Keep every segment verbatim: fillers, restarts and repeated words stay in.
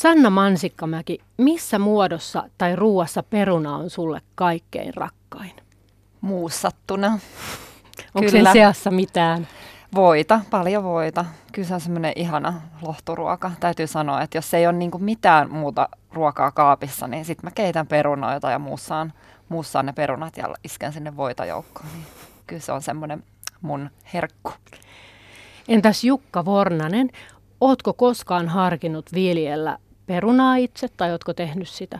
Sanna Mansikkamäki, missä muodossa tai ruuassa peruna on sulle kaikkein rakkain? Muussattuna. Onko sen seassa mitään? Voita, paljon voita. Kyllä se on semmoinen ihana lohturuoka. Täytyy sanoa, että jos ei ole niinku mitään muuta ruokaa kaapissa, niin sitten mä keitän perunoita ja muussaan, muussaan ne perunat ja isken sinne voitajoukkoon. Niin kyllä se on semmoinen mun herkku. Entäs Jukka Vornanen, ootko koskaan harkinnut viljellä perunaa itse tai ootko tehnyt sitä?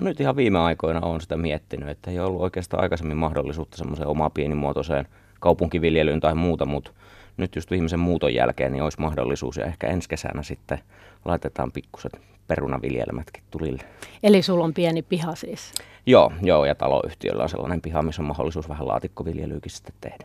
No nyt ihan viime aikoina olen sitä miettinyt, että ei ollut oikeastaan aikaisemmin mahdollisuutta semmoiseen omaan pienimuotoiseen kaupunkiviljelyyn tai muuta, mutta nyt just ihmisen muuton jälkeen niin olisi mahdollisuus ja ehkä ensi kesänä sitten laitetaan pikkuset perunaviljelmätkin tulille. Eli sulla on pieni piha siis? Joo, joo ja taloyhtiöllä on sellainen piha, missä on mahdollisuus vähän laatikkoviljelyykin sitten tehdä.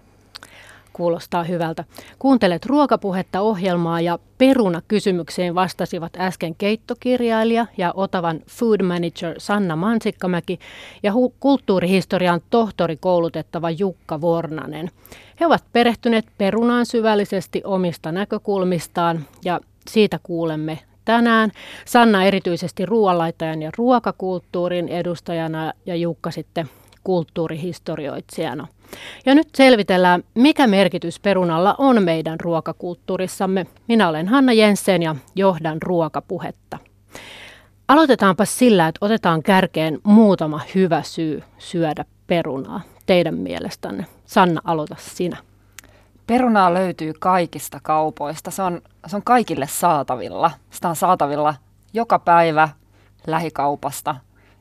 Kuulostaa hyvältä. Kuuntelet Ruokapuhetta ohjelmaa ja perunakysymykseen vastasivat äsken keittokirjailija ja Otavan food manager Sanna Mansikkamäki ja hu- kulttuurihistorian tohtorikoulutettava Jukka Vornanen. He ovat perehtyneet perunaan syvällisesti omista näkökulmistaan ja siitä kuulemme tänään. Sanna erityisesti ruoanlaitajan ja ruokakulttuurin edustajana ja Jukka sitten kulttuurihistorioitsijana. Ja nyt selvitellään, mikä merkitys perunalla on meidän ruokakulttuurissamme. Minä olen Hanna Jensen ja johdan Ruokapuhetta. Aloitetaanpa sillä, että otetaan kärkeen muutama hyvä syy syödä perunaa teidän mielestänne. Sanna, aloita sinä. Perunaa löytyy kaikista kaupoista. Se on, se on kaikille saatavilla. Sitä on saatavilla joka päivä lähikaupasta.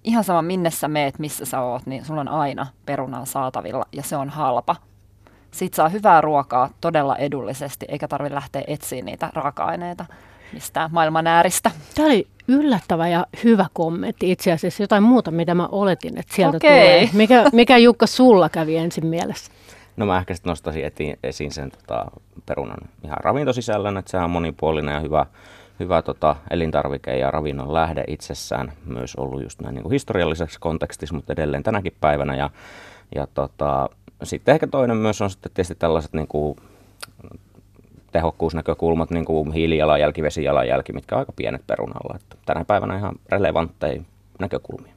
Ihan sama, minne sä meet, missä sä oot, niin sulla on aina perunaa saatavilla ja se on halpa. Siitä saa hyvää ruokaa todella edullisesti, eikä tarvitse lähteä etsimään niitä raaka-aineita mistään maailman ääristä. Tämä oli yllättävä ja hyvä kommentti. Itse asiassa jotain muuta, mitä mä oletin, että sieltä okay. tulee. Mikä, mikä Jukka sulla kävi ensin mielessä? No mä ehkä sitten nostaisin etiin, esiin sen tota, perunan ihan ravintosisällön, että sehän on monipuolinen ja hyvä. Hyvä tota, elintarvike ja ravinnon lähde itsessään myös ollut just näin niin kuin historiallisessa kontekstissa, mutta edelleen tänäkin päivänä. Ja, ja tota, sitten ehkä toinen myös on sitten tietysti tällaiset niin kuin tehokkuusnäkökulmat, niin kuin hiilijalanjälki, vesijalanjälki, mitkä on aika pienet perunalla. Että tänä päivänä ihan relevantteja näkökulmia.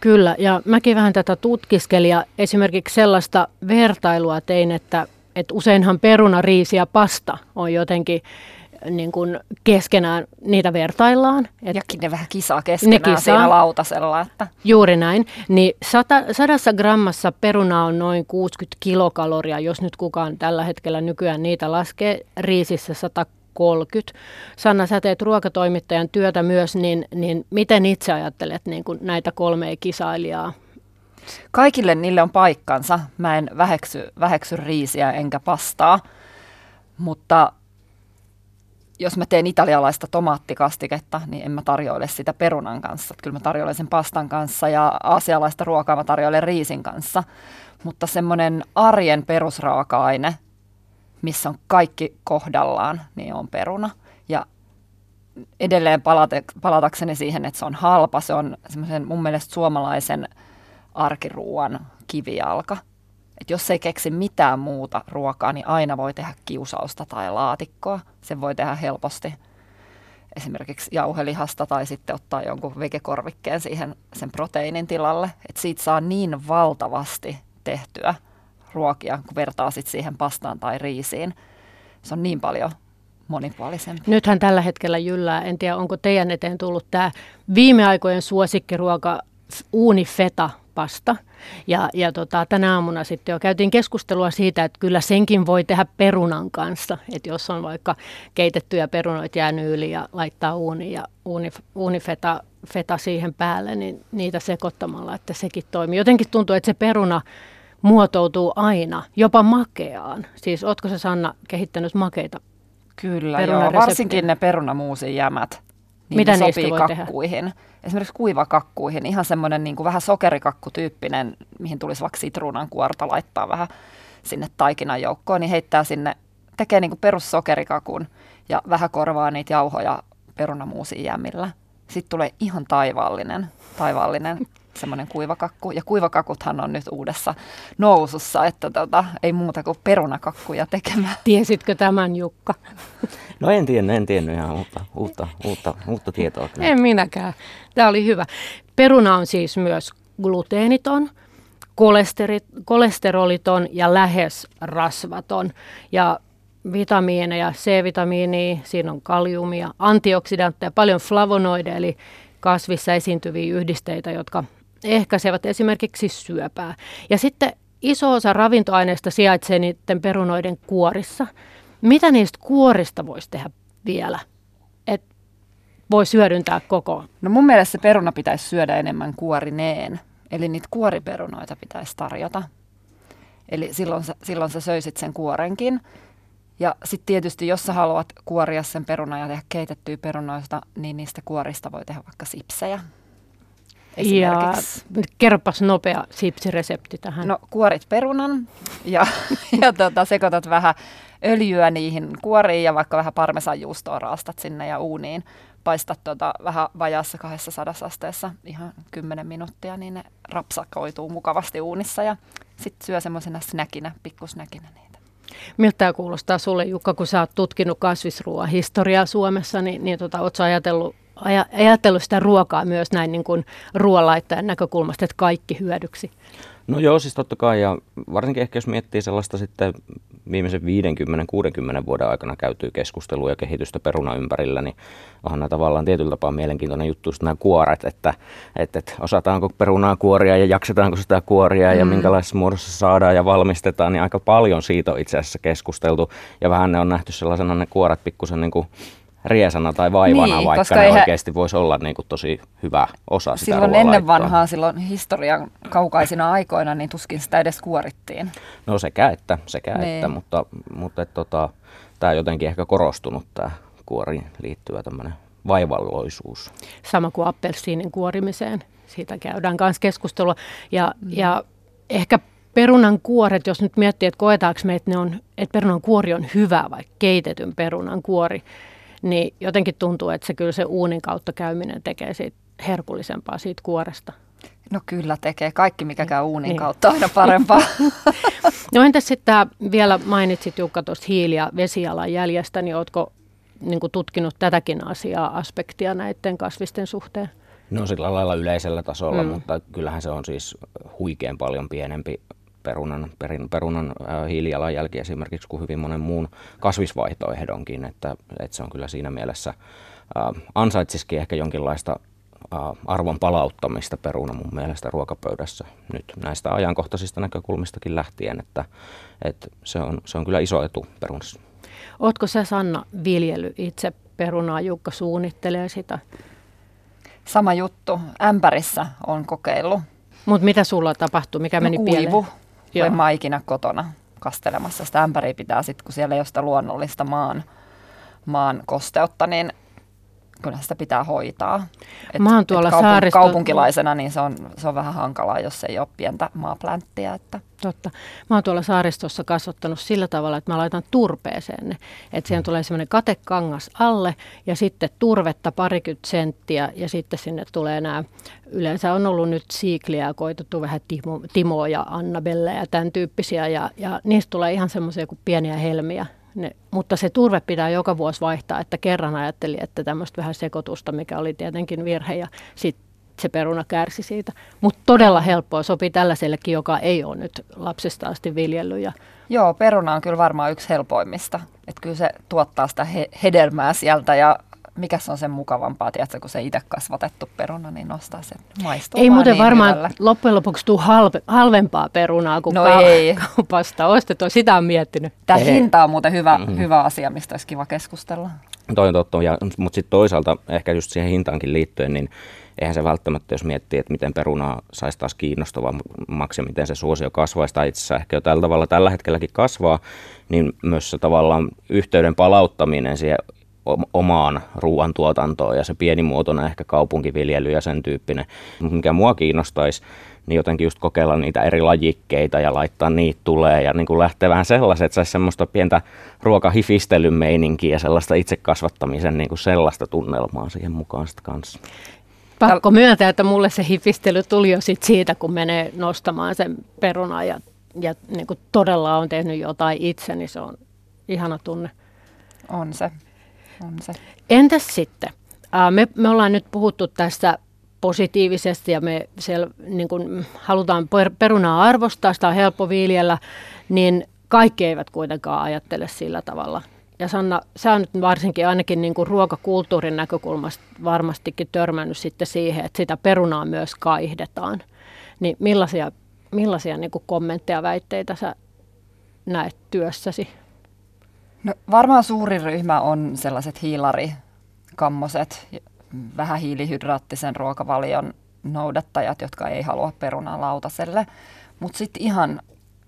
Kyllä, ja mäkin vähän tätä tutkiskelin ja esimerkiksi sellaista vertailua tein, että, että useinhan peruna, riisi ja pasta on jotenkin niin kun keskenään niitä vertaillaan. Jakin ne vähän kisaa keskenään kisaa. Siinä lautasella. Että. Juuri näin. Niin sata, sadassa grammassa perunaa on noin kuusikymmentä kilokaloria, jos nyt kukaan tällä hetkellä nykyään niitä laskee. Riisissä sata kolmekymmentä. Sanna, sä teet ruokatoimittajan työtä myös, niin, niin miten itse ajattelet niin kun näitä kolmea kisailijaa? Kaikille niille on paikkansa. Mä en väheksy, väheksy riisiä enkä pastaa, mutta jos mä teen italialaista tomaattikastiketta, niin en mä tarjoile sitä perunan kanssa. Kyllä mä tarjoilen sen pastan kanssa ja aasialaista ruokaa mä tarjoilen riisin kanssa. Mutta semmoinen arjen perusraaka-aine, missä on kaikki kohdallaan, niin on peruna. Ja edelleen palate- palatakseni siihen, että se on halpa. Se on semmoisen mun mielestä suomalaisen arkiruuan kivijalka. Et jos ei keksi mitään muuta ruokaa, niin aina voi tehdä kiusausta tai laatikkoa. Sen voi tehdä helposti esimerkiksi jauhelihasta tai sitten ottaa jonkun vegekorvikkeen siihen sen proteiinin tilalle. Et siitä saa niin valtavasti tehtyä ruokia, kun vertaa sit siihen pastaan tai riisiin. Se on niin paljon monipuolisempi. Nythän tällä hetkellä jyllää. En tiedä, onko teidän eteen tullut tämä viime aikojen suosikkiruoka uunifeta. Pasta. Ja, ja tota, tänä aamuna sitten jo käytiin keskustelua siitä, että kyllä senkin voi tehdä perunan kanssa. Että jos on vaikka keitettyjä perunoita jäänyt yli ja laittaa uuni ja uuni, uunifeta feta siihen päälle, niin niitä sekoittamalla, että sekin toimii. Jotenkin tuntuu, että se peruna muotoutuu aina, jopa makeaan. Siis ootko sä, Sanna, kehittänyt makeita? Kyllä joo, varsinkin ne perunamuusin jämät. Niin mitä ne sopii kakkuihin. Tehdä? Esimerkiksi kuivakakkuihin, ihan semmoinen niin kuin vähän sokerikakkutyyppinen, mihin tulisi vaikka sitruunan kuorta laittaa vähän sinne taikinan joukkoon, niin heittää sinne, tekee niin kuin perussokerikakun ja vähän korvaa niitä jauhoja perunamuusin jämillä. Sitten tulee ihan taivaallinen, taivaallinen semmoinen kuivakakku. Ja kuivakakuthan on nyt uudessa nousussa, että tota, ei muuta kuin perunakakkuja tekemään. Tiesitkö tämän, Jukka? No en tiennyt, en tiennyt ihan uutta, uutta, uutta, uutta tietoa. Kyllä. En minäkään. Tämä oli hyvä. Peruna on siis myös gluteeniton, kolesteroliton ja lähes rasvaton. Ja vitamiineja, C-vitamiinia, siinä on kaliumia, antioksidantteja, paljon flavonoideja, eli kasvissa esiintyviä yhdisteitä, jotka ehkäisevät esimerkiksi syöpää. Ja sitten iso osa ravintoaineista sijaitsee niiden perunoiden kuorissa. Mitä niistä kuorista voisi tehdä vielä? Voi hyödyntää koko. No mun mielestä se peruna pitäisi syödä enemmän kuorineen. Eli niitä kuoriperunoita pitäisi tarjota. Eli silloin sä, silloin sä söisit sen kuorenkin. Ja sitten tietysti, jos sä haluat kuoria sen perunan ja tehdä keitettyä perunoista, niin niistä kuorista voi tehdä vaikka sipsejä. Esimerkiksi. Ja kerropas nopea sipsiresepti tähän. No kuorit perunan ja, ja tota, sekoitat vähän öljyä niihin kuoriin ja vaikka vähän parmesanjuustoa raastat sinne ja uuniin. Paistat tuota vähän vajaassa kaksisataa asteessa ihan kymmenen minuuttia, niin ne rapsakoituu mukavasti uunissa ja sitten syö semmoisena snäkinä, pikkusnäkinä niitä. Miltä tämä kuulostaa sulle, Jukka, kun sä oot tutkinut kasvisruoan historiaa Suomessa, niin, niin tota, ootko sä ajatellut, aj- ajatellut sitä ruokaa myös näin niin kuin ruoanlaittajan näkökulmasta, että kaikki hyödyksi? No joo, siis totta kai, ja varsinkin ehkä jos miettii sellaista sitten viimeisen viidenkymmenen kuudenkymmenen vuoden aikana käytyy keskustelua ja kehitystä peruna ympärillä, niin onhan nämä tavallaan tietyllä tapaa mielenkiintoinen juttu, just nämä kuoret, että, että, että osataanko perunaa kuoria ja jaksetaanko sitä kuoria mm. ja minkälaisessa muodossa saadaan ja valmistetaan, niin aika paljon siitä on itse asiassa keskusteltu, ja vähän ne on nähty sellaisena ne kuoret pikkusen niin kuin riesana tai vaivana, niin, vaikka ne oikeasti voisi olla niin kuin tosi hyvä osa sitä ruoanlaittoa. Silloin ennen vanhaa, silloin historian kaukaisina aikoina, niin tuskin sitä edes kuorittiin. No sekä että, sekä niin. että mutta, mutta et, tota, tämä on jotenkin ehkä korostunut, tämä kuoriin liittyvä tämmöinen vaivalloisuus. Sama kuin appelsiinin kuorimiseen, siitä käydään kanssa keskustelua. Ja, mm. ja ehkä perunan kuoret, jos nyt miettii, että koetaanko me, että, ne on, että perunan kuori on hyvä, vaikka keitetyn perunan kuori, niin jotenkin tuntuu, että se kyllä se uunin kautta käyminen tekee siitä herkullisempaa siitä kuoresta. No kyllä tekee. Kaikki, mikä käy uunin niin. kautta, aina parempaa. No entäs sitten vielä mainitsit, Jukka, tuosta hiili- ja vesijalanjäljestä, niin oletko niin kuin tutkinut tätäkin asiaa, aspektia näiden kasvisten suhteen? No sillä lailla yleisellä tasolla, mm. mutta kyllähän se on siis huikean paljon pienempi perunan, perin, perunan äh, hiilijalanjälki esimerkiksi kuin hyvin monen muun kasvisvaihtoehdonkin, että, että se on kyllä siinä mielessä äh, ansaitsisikin ehkä jonkinlaista äh, arvon palauttamista peruna mun mielestä ruokapöydässä nyt näistä ajankohtaisista näkökulmistakin lähtien, että, että se, on, se on kyllä iso etu perunassa. Ootko sä, Sanna, viljely itse perunaa, Jukka suunnittelee sitä? Sama juttu, ämpärissä on kokeillut. Mutta mitä sulla tapahtui, mikä meni no, pieleen? Joo. En mä ikinä kotona kastelemassa. Sitä ämpäriä pitää sitten, kun siellä ei ole sitä luonnollista maan, maan kosteutta, niin kyllähän sitä pitää hoitaa. Et, mä oon tuolla kaupunk- saaristo... Kaupunkilaisena niin se on, se on vähän hankalaa, jos ei ole pientä maaplänttiä. Että. Totta. Mä oon tuolla saaristossa kasvattanut sillä tavalla, että mä laitan turpeeseen ne. Että siihen tulee semmoinen katekangas alle ja sitten turvetta parikymmentä senttiä ja sitten sinne tulee nämä, yleensä on ollut nyt siikliä, koitettu vähän Timo, Timoa ja Annabella ja tämän tyyppisiä ja, ja niistä tulee ihan semmoisia kuin pieniä helmiä. Ne, mutta se turve pitää joka vuosi vaihtaa, että kerran ajattelin, että tämmöistä vähän sekoitusta, mikä oli tietenkin virhe ja sitten se peruna kärsi siitä. Mutta todella helppoa, sopii tällaisellekin, joka ei ole nyt lapsesta asti viljellyt. Ja... Joo, peruna on kyllä varmaan yksi helpoimmista, että kyllä se tuottaa sitä he- hedelmää sieltä ja mikäs on sen mukavampaa, tiedätkö, kun se itse kasvatettu peruna, niin nostaa sen maistuu. Ei muuten niin varmaan hyvällä. Loppujen lopuksi tule halve, halvempaa perunaa kuin no ka- kaupasta ostettua. Sitä on miettinyt. Tämä ei. Hinta on muuten hyvä, mm-hmm. hyvä asia, mistä olisi kiva keskustella. Toi on totta, ja, mutta sitten toisaalta ehkä just siihen hintaankin liittyen, niin eihän se välttämättä, jos miettii, että miten perunaa saisi taas kiinnostavammaksi ja miten se suosio kasvaisi, tai itse asiassa ehkä jo tällä tavalla tällä hetkelläkin kasvaa, niin myös se tavallaan yhteyden palauttaminen siihen omaan ruoantuotantoon ja se pienimuotoinen ehkä kaupunkiviljely ja sen tyyppinen. Mikä mua kiinnostaisi, niin jotenkin just kokeilla niitä eri lajikkeita ja laittaa niitä tulee ja niin kuin lähtee vähän sellaiset, että saisi semmoista pientä ruokahifistelymeininkiä ja sellaista itsekasvattamisen niin kuin sellaista tunnelmaa siihen mukaan sitten kanssa. Pakko myöntää, että mulle se hifistely tuli jo sit siitä, kun menee nostamaan sen perunan ja, ja niin kun todella on tehnyt jotain itse, niin se on ihana tunne. On se. On se. Entäs sitten? Me, me ollaan nyt puhuttu tästä positiivisesti ja me siellä, niin kun halutaan perunaa arvostaa, sitä on helppo viljellä, niin kaikki eivät kuitenkaan ajattele sillä tavalla. Ja Sanna, sä oot nyt varsinkin ainakin niin kuin ruokakulttuurin näkökulmasta varmastikin törmännyt sitten siihen, että sitä perunaa myös kaihdetaan. Niin millaisia, millaisia niin kuin kommentteja, väitteitä sä näet työssäsi? No, varmaan suurin ryhmä on sellaiset hiilarikammoset, vähän hiilihydraattisen ruokavalion noudattajat, jotka ei halua perunaa lautaselle. Mutta sitten ihan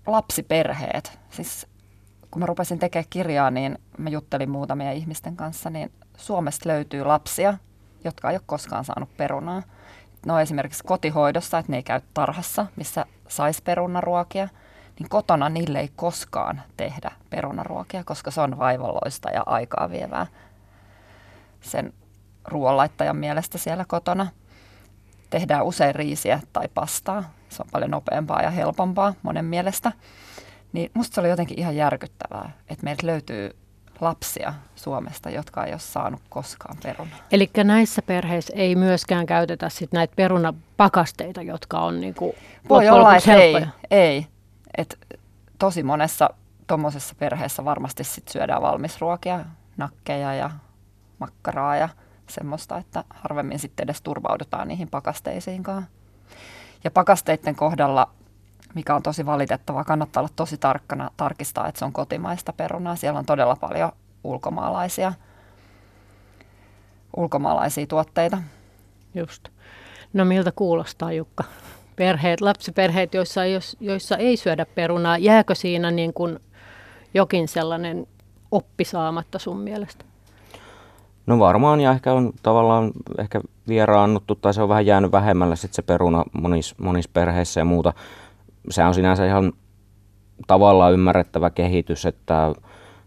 lapsiperheet, siis kun mä rupesin tekemään kirjaa, niin mä juttelin muutamia ihmisten kanssa, niin Suomesta löytyy lapsia, jotka ei ole koskaan saanut perunaa. Ne on esimerkiksi kotihoidossa, että ne ei käy tarhassa, missä saisi perunaruokia. Niin kotona niille ei koskaan tehdä perunaruokia, koska se on vaivalloista ja aikaa vievää sen ruoanlaittajan mielestä siellä kotona. Tehdään usein riisiä tai pastaa. Se on paljon nopeampaa ja helpompaa monen mielestä. Niin musta se oli jotenkin ihan järkyttävää, että meiltä löytyy lapsia Suomesta, jotka ei ole saanut koskaan perunaa. Eli näissä perheissä ei myöskään käytetä sit näitä perunapakasteita, jotka on niinku voi olla, että ei. ei. Et tosi monessa tuommoisessa perheessä varmasti sit syödään valmisruokia, nakkeja ja makkaraa ja semmoista, että harvemmin sitten edes turvaudutaan niihin pakasteisiinkaan. Ja pakasteiden kohdalla, mikä on tosi valitettavaa, kannattaa olla tosi tarkkana tarkistaa, että se on kotimaista perunaa. Siellä on todella paljon ulkomaalaisia, ulkomaalaisia tuotteita. Just. No miltä kuulostaa, Jukka? Perheet, lapsiperheet, joissa, joissa ei syödä perunaa, jääkö siinä niin kuin jokin sellainen oppi saamatta sun mielestä? No varmaan, ja ehkä on tavallaan ehkä vieraannuttu tai se on vähän jäänyt vähemmällä sitten se peruna monissa monis perheissä ja muuta. Se on sinänsä ihan tavallaan ymmärrettävä kehitys, että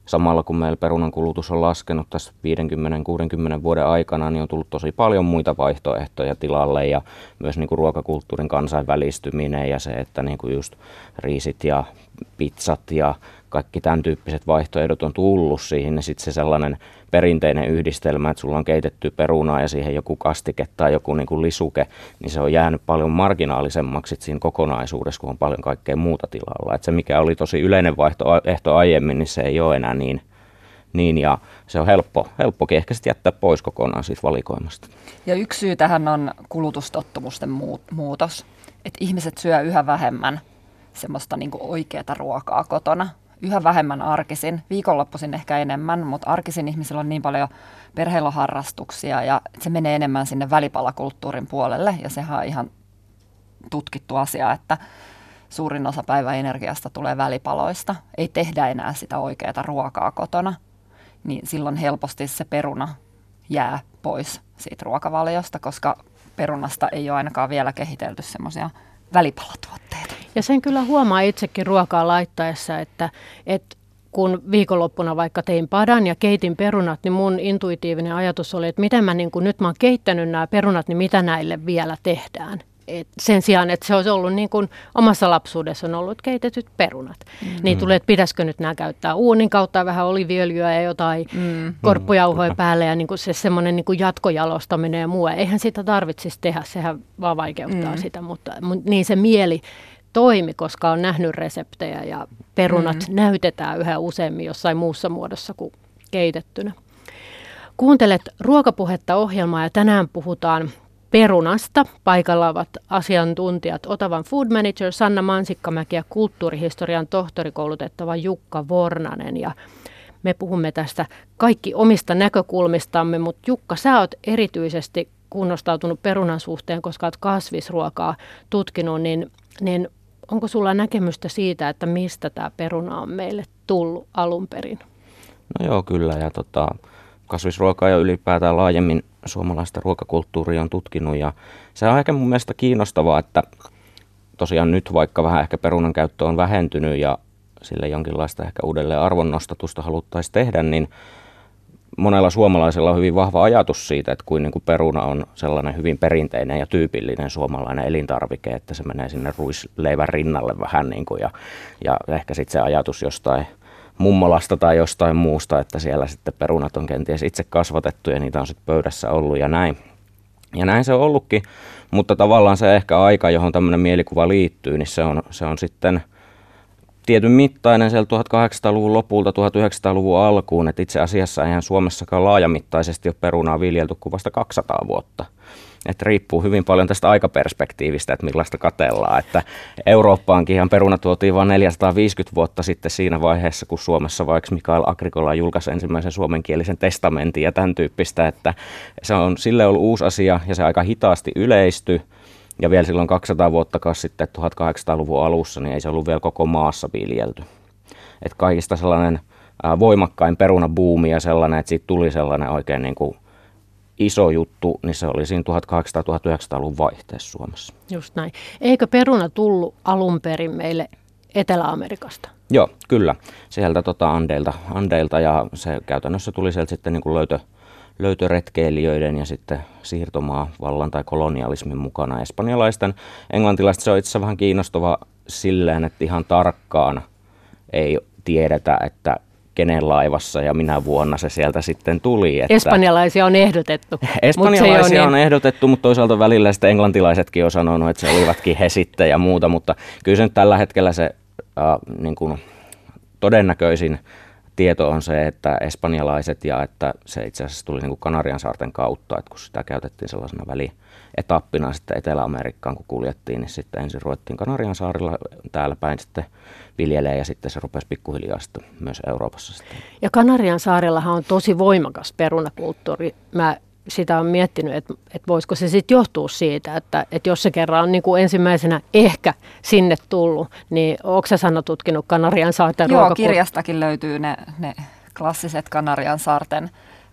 samalla kun meillä perunan kulutus on laskenut tässä viidenkymmenen kuudenkymmenen vuoden aikana, niin on tullut tosi paljon muita vaihtoehtoja tilalle ja myös niin kuin ruokakulttuurin kansainvälistyminen ja se, että niin kuin just riisit ja pizzat ja kaikki tämän tyyppiset vaihtoehdot on tullut siihen, ja sitten se sellainen perinteinen yhdistelmä, että sulla on keitetty perunaa ja siihen joku kastike tai joku niin kuin lisuke, niin se on jäänyt paljon marginaalisemmaksi siinä kokonaisuudessa, kun on paljon kaikkea muuta tilalla. Et se, mikä oli tosi yleinen vaihtoehto aiemmin, niin se ei ole enää niin, niin ja se on helppo, helppokin ehkä sitten jättää pois kokonaan siitä valikoimasta. Ja yksi syy tähän on kulutustottumusten muutos, että ihmiset syö yhä vähemmän semmoista niin kuin oikeata ruokaa kotona. Yhä vähemmän arkisin, viikonloppuisin ehkä enemmän, mutta arkisin ihmisillä on niin paljon perheiloharrastuksia ja se menee enemmän sinne välipalakulttuurin puolelle ja sehän on ihan tutkittu asia, että suurin osa päivän energiasta tulee välipaloista. Ei tehdä enää sitä oikeaa ruokaa kotona, niin silloin helposti se peruna jää pois siitä ruokavaliosta, koska perunasta ei ole ainakaan vielä kehitelty semmoisia välipalatuotteita. Ja sen kyllä huomaa itsekin ruokaa laittaessa, että, että kun viikonloppuna vaikka tein padan ja keitin perunat, niin mun intuitiivinen ajatus oli, että mitä mä niin kuin nyt mä oon keittänyt nämä perunat, niin mitä näille vielä tehdään. Et sen sijaan, että se olisi ollut niin kuin omassa lapsuudessa on ollut keitetyt perunat. Mm-hmm. Niin tulee, että pitäisikö nyt nämä käyttää uunin kautta vähän oliviöljyä ja jotain mm-hmm. korppujauhoja päälle ja niin kuin se semmoinen niin kuin jatkojalostaminen ja muu. Eihän sitä tarvitsisi tehdä, sehän vaan vaikeuttaa mm-hmm. sitä, mutta niin se mieli toimi, koska on nähnyt reseptejä ja perunat mm-hmm. näytetään yhä useammin jossain muussa muodossa kuin keitettynä. Kuuntelet Ruokapuhetta ohjelmaa ja tänään puhutaan perunasta. Paikalla ovat asiantuntijat Otavan food manager Sanna Mansikkamäki ja kulttuurihistorian tohtorikoulutettava Jukka Vornanen. Ja me puhumme tästä kaikki omista näkökulmistamme, mutta Jukka, sä oot erityisesti kunnostautunut perunan suhteen, koska olet kasvisruokaa tutkinut, niin, niin onko sulla näkemystä siitä, että mistä tämä peruna on meille tullut alun perin? No joo, kyllä. Ja tota, kasvisruokaa ja ylipäätään laajemmin suomalaista ruokakulttuuria on tutkinut. Ja se on ehkä mun mielestä kiinnostavaa, että tosiaan nyt vaikka vähän ehkä perunan käyttö on vähentynyt ja sille jonkinlaista ehkä uudelleen arvonnostatusta haluttaisiin tehdä, niin monella suomalaisella on hyvin vahva ajatus siitä, että kuin, niin kuin peruna on sellainen hyvin perinteinen ja tyypillinen suomalainen elintarvike, että se menee sinne ruisleivän rinnalle vähän niin kuin ja, ja ehkä sitten se ajatus jostain mummolasta tai jostain muusta, että siellä sitten perunat on kenties itse kasvatettu ja niitä on sitten pöydässä ollut ja näin. Ja näin se on ollutkin, mutta tavallaan se ehkä aika, johon tämmöinen mielikuva liittyy, niin se on, se on sitten tietyn mittainen siellä tuhatkahdeksansataaluvun lopulta tuhatyhdeksänsataaluvun alkuun, että itse asiassa eihän Suomessakaan laajamittaisesti ole perunaa viljelty kuin vasta kaksisataa vuotta. Että riippuu hyvin paljon tästä aikaperspektiivistä, että millaista katellaan, että Eurooppaankin ihan peruna tuotiin vain neljäsataaviisikymmentä vuotta sitten siinä vaiheessa, kun Suomessa vaikka Mikael Agricola julkaisi ensimmäisen suomenkielisen testamentin ja tämän tyyppistä, että se on sille ollut uusi asia ja se aika hitaasti yleistyi. Ja vielä silloin kaksisataa vuotta sitten tuhatkahdeksansataaluvun alussa, niin ei se ollut vielä koko maassa viljelty. Että kaikista sellainen voimakkain perunabuumi ja sellainen, että siitä tuli sellainen oikein niin kuin iso juttu, niin se oli siinä tuhatkahdeksansataa-tuhatyhdeksänsataaluvun vaihteessa Suomessa. Just näin. Eikö peruna tullut alun perin meille Etelä-Amerikasta? Joo, kyllä. Sieltä tota Andeilta, Andeilta ja se käytännössä tuli sieltä sitten niin kuin löytö. löytyi retkeilijöiden ja sitten siirtomaavallan tai kolonialismin mukana espanjalaisten. Englantilaisten se on itse asiassa vähän kiinnostavaa silleen, että ihan tarkkaan ei tiedetä, että kenen laivassa ja minä vuonna se sieltä sitten tuli. Että espanjalaisia on ehdotettu. Espanjalaisia on niin ehdotettu, mutta toisaalta välillä sitten englantilaisetkin on sanonut, että se olivatkin he sitten ja muuta, mutta kyllä se nyt tällä hetkellä se äh, niin kuin todennäköisin tieto on se, että espanjalaiset ja että se itse asiassa tuli niin kuin Kanarian saarten kautta, että kun sitä käytettiin sellaisena välietappina sitten Etelä-Amerikkaan, kun kuljettiin, niin sitten ensin ruvettiin Kanarian saarilla täällä päin sitten viljelee ja sitten se rupesi pikkuhiljaa sitten myös Euroopassa sitten. Ja Kanarian saarellahan on tosi voimakas perunakulttuuri. Mä sitä on miettinyt, että, että voisiko se sitten johtua siitä, että, että jos se kerran on niin kuin ensimmäisenä ehkä sinne tullut, niin oletko sä Sanna tutkinut Kanarian saarten ruokakulttuuria? Joo, ruokakult... kirjastakin löytyy ne, ne klassiset Kanarian saarten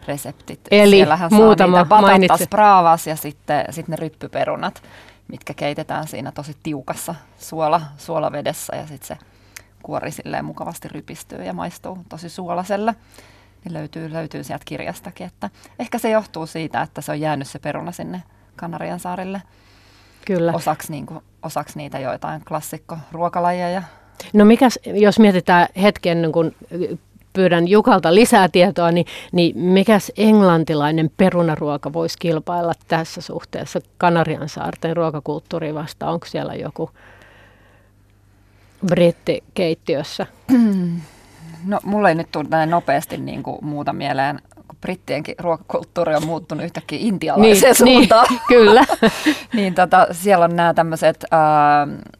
reseptit. Eli siellähän muutama saa niitä batatas bravas ja sitten sit ne ryppyperunat, mitkä keitetään siinä tosi tiukassa suola, suolavedessä ja sitten se kuori silleen mukavasti rypistyy ja maistuu tosi suolaselle. Niin löytyy, löytyy sieltä kirjastakin, että ehkä se johtuu siitä, että se on jäänyt se peruna sinne Kanarian saarille. Kyllä. Osaksi, niin kuin, osaksi niitä joitain klassikkoruokalajeja. No mikäs, jos mietitään hetken, kun pyydän Jukalta lisää tietoa, niin, niin mikäs englantilainen perunaruoka voisi kilpailla tässä suhteessa Kanarian saarten ruokakulttuuriin vastaan? Onko siellä joku brittikeittiössä? No, mulla ei nyt tule näin nopeasti niin kuin muuta mieleen, kun brittienkin ruokakulttuuri on muuttunut yhtäkkiä intialaiseen niin, suuntaan. Niin, kyllä. niin, tota, siellä on nämä tämmöiset äh,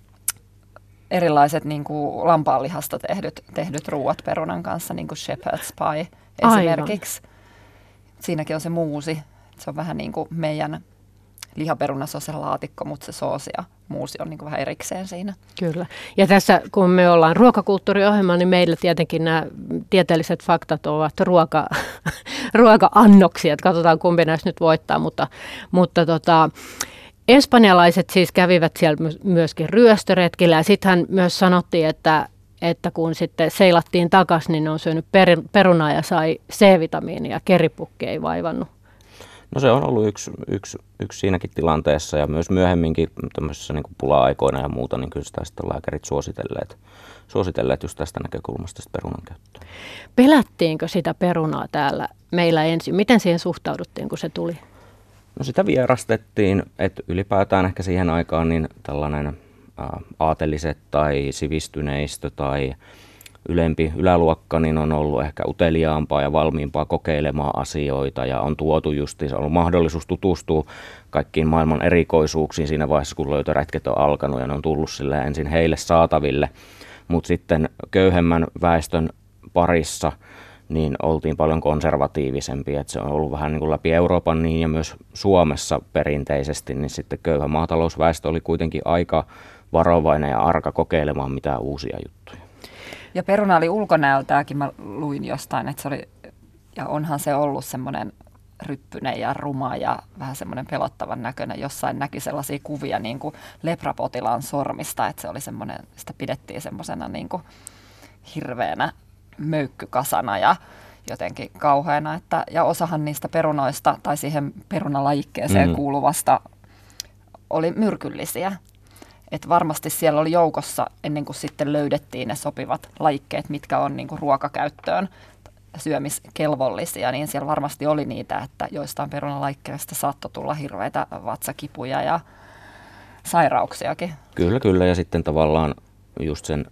erilaiset niin kuin lampaanlihasta tehdyt, tehdyt ruuat perunan kanssa, niin kuin shepherd's pie esimerkiksi. Aivan. Siinäkin on se muusi. Se on vähän niin kuin meidän lihaperunassa on se laatikko, mutta se soosi ja muusi on niin kuin vähän erikseen siinä. Kyllä. Ja tässä, kun me ollaan ruokakulttuuriohjelma, niin meillä tietenkin nämä tieteelliset faktat ovat ruoka, ruoka-annoksia. Että katsotaan, kumpi näistä nyt voittaa. Mutta, mutta tota, espanjalaiset siis kävivät siellä myöskin ryöstöretkillä. Ja sittenhän myös sanottiin, että, että kun sitten seilattiin takaisin, niin on syönyt per, perunaa ja sai C-vitamiinia. Keripukki ei vaivannut. No se on ollut yksi, yksi, yksi siinäkin tilanteessa ja myös myöhemminkin tämmöisissä niin kuin pula-aikoina ja muuta, niin kyllä sitä sitten lääkärit suositelleet, suositelleet just tästä näkökulmasta sitä perunan käyttöä. Pelättiinkö sitä perunaa täällä meillä ensin? Miten siihen suhtauduttiin, kun se tuli? No sitä vierastettiin, että ylipäätään ehkä siihen aikaan niin tällainen ää, aateliset tai sivistyneistö tai ylempi yläluokka niin on ollut ehkä uteliaampaa ja valmiimpaa kokeilemaan asioita ja on tuotu justiin, se on ollut mahdollisuus tutustua kaikkiin maailman erikoisuuksiin siinä vaiheessa, kun löytöretket on alkanut ja ne on tullut silleen ensin heille saataville, mutta sitten köyhemmän väestön parissa niin oltiin paljon konservatiivisempia, että se on ollut vähän niin kuin läpi Euroopan niin ja myös Suomessa perinteisesti, niin sitten köyhä maatalousväestö oli kuitenkin aika varovainen ja arka kokeilemaan mitään uusia juttuja. Ja peruna oli ulkonäöltäänkin, mä luin jostain, että se oli, ja onhan se ollut semmoinen ryppyinen ja ruma ja vähän semmoinen pelottavan näköinen. Jossain näki sellaisia kuvia niin kuin leprapotilaan sormista, että se oli semmoinen, sitä pidettiin semmoisena niin kuin hirveänä möykkykasana ja jotenkin kauheana. Että, ja osahan niistä perunoista tai siihen perunalajikkeeseen mm. kuuluvasta oli myrkyllisiä. Et varmasti siellä oli joukossa ennen kuin sitten löydettiin ne sopivat lajikkeet, mitkä on niin kuin ruokakäyttöön syömiskelvollisia, niin siellä varmasti oli niitä, että joistain perunalajikkeista saattoi tulla hirveitä vatsakipuja ja sairauksiakin. Kyllä, kyllä. Ja sitten tavallaan just sen,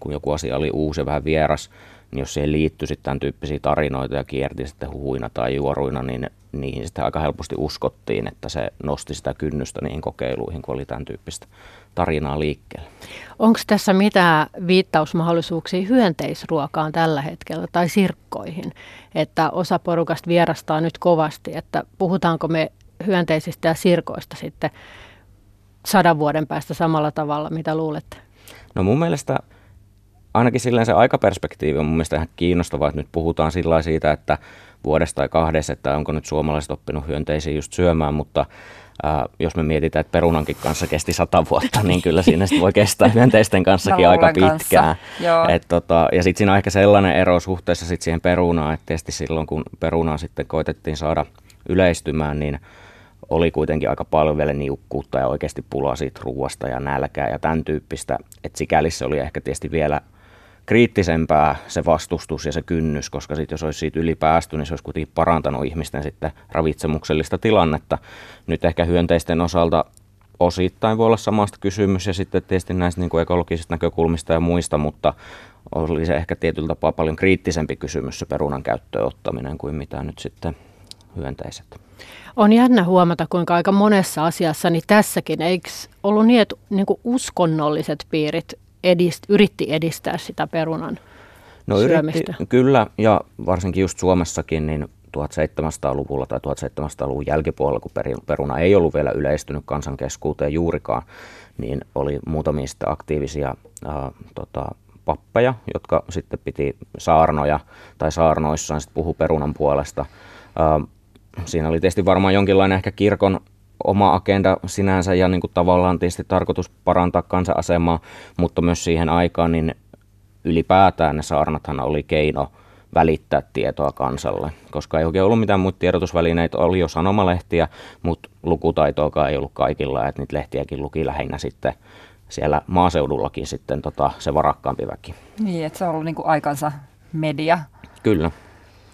kun joku asia oli uusi ja vähän vieras, niin jos siihen liittyi sitten tämän tyyppisiä tarinoita ja kierti sitten huhuina tai juoruina, niin niihin sitten aika helposti uskottiin, että se nosti sitä kynnystä niihin kokeiluihin, kun oli tämän tyyppistä tarinaa liikkeellä. Onko tässä mitään viittausmahdollisuuksia hyönteisruokaan tällä hetkellä tai sirkkoihin? Että osa porukasta vierastaa nyt kovasti, että puhutaanko me hyönteisistä ja sirkoista sitten sadan vuoden päästä samalla tavalla, mitä luulette? No mun mielestä ainakin silleen se aikaperspektiivi on mun mielestä ihan kiinnostavaa, että nyt puhutaan sillä siitä, että vuodesta tai kahdessa, että onko nyt suomalaiset oppinut hyönteisiä just syömään, mutta ää, jos me mietitään, että perunankin kanssa kesti sata vuotta, niin kyllä siinä voi kestää hyönteisten kanssakin aika pitkään. Et, tota, ja sitten siinä on ehkä sellainen ero suhteessa sit siihen perunaan, että tietysti silloin kun perunaa sitten koitettiin saada yleistymään, niin oli kuitenkin aika paljon vielä niukkuutta ja oikeasti pulaa siitä ruuasta ja nälkää ja tämän tyyppistä, että sikäli se oli ehkä tietysti vielä kriittisempää se vastustus ja se kynnys, koska sit jos olisi siitä ylipäästy, niin se olisi kuitenkin parantanut ihmisten sitten ravitsemuksellista tilannetta. Nyt ehkä hyönteisten osalta osittain voi olla samasta kysymys ja sitten tietysti näistä niin kuin ekologisista näkökulmista ja muista, mutta oli se ehkä tietyllä tapaa paljon kriittisempi kysymys se perunan käyttöön ottaminen kuin mitä nyt sitten hyönteiset. On jännä huomata, kuinka aika monessa asiassa, niin tässäkin, eikö ollut niin, että niin kuin uskonnolliset piirit Edist, yritti edistää sitä perunan no, syömistä. Yritti, kyllä, ja varsinkin just Suomessakin niin seitsemäntoistasataa-luvulla tai seitsemäntoistasataa-luvun jälkipuolella, kun peruna ei ollut vielä yleistynyt kansan keskuuteen juurikaan, niin oli muutamia aktiivisia ää, tota, pappeja, jotka sitten piti saarnoja tai saarnoissaan sitten puhui perunan puolesta. Ää, siinä oli tietysti varmaan jonkinlainen ehkä kirkon oma agenda sinänsä ja niin kuin tavallaan tietysti tarkoitus parantaa kansan asemaa, mutta myös siihen aikaan niin ylipäätään ne saarnathan oli keino välittää tietoa kansalle, koska ei oikein ollut mitään muita tiedotusvälineitä, oli jo sanomalehtiä, mutta lukutaitoakaan ei ollut kaikilla, että niitä lehtiäkin luki lähinnä sitten siellä maaseudullakin sitten tota, se varakkaampi väki. Niin, että se on ollut niin kuin aikansa media. Kyllä.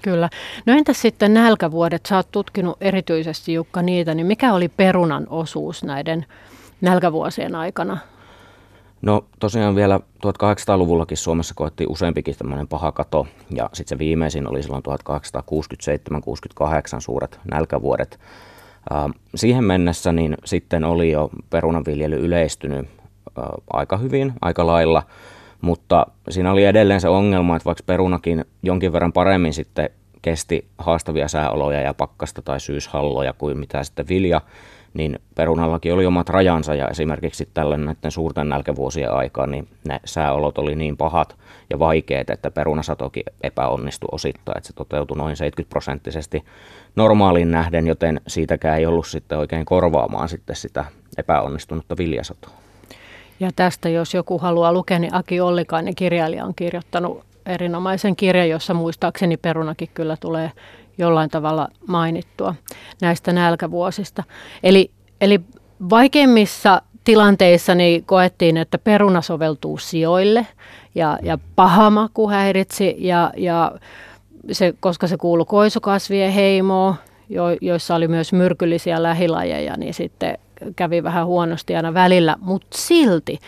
Kyllä. No entäs sitten nälkävuodet? Sä oot tutkinut erityisesti, Jukka, niitä, niin mikä oli perunan osuus näiden nälkävuosien aikana? No tosiaan vielä tuhatkahdeksansataaluvullakin Suomessa koettiin useampikin tämmöinen paha kato, ja sitten se viimeisin oli silloin tuhatkahdeksansataakuusikymmentäseitsemän kuusikymmentäkahdeksan suuret nälkävuodet. Äh, siihen mennessä niin sitten oli jo perunanviljely yleistynyt äh, aika hyvin, aika lailla. Mutta siinä oli edelleen se ongelma, että vaikka perunakin jonkin verran paremmin sitten kesti haastavia sääoloja ja pakkasta tai syyshalloja kuin mitä sitten vilja, niin perunallakin oli omat rajansa ja esimerkiksi tällöin näiden suurten nälkävuosien aikaan niin ne sääolot oli niin pahat ja vaikeat, että perunasatokin epäonnistui osittain, että se toteutui noin seitsemänkymmentä prosenttisesti normaaliin nähden, joten siitäkään ei ollut sitten oikein korvaamaan sitten sitä epäonnistunutta viljasatoa. Ja tästä, jos joku haluaa lukea, niin Aki Ollikainen kirjailija on kirjoittanut erinomaisen kirjan, jossa muistaakseni perunakin kyllä tulee jollain tavalla mainittua näistä nälkävuosista. Eli, eli vaikeimmissa tilanteissa niin koettiin, että peruna soveltuu sijoille ja, ja pahamaku häiritsi, ja, ja se, koska se kuului koisukasvien heimoon, jo, joissa oli myös myrkyllisiä lähilajeja, niin sitten kävi vähän huonosti aina välillä, mutta silti,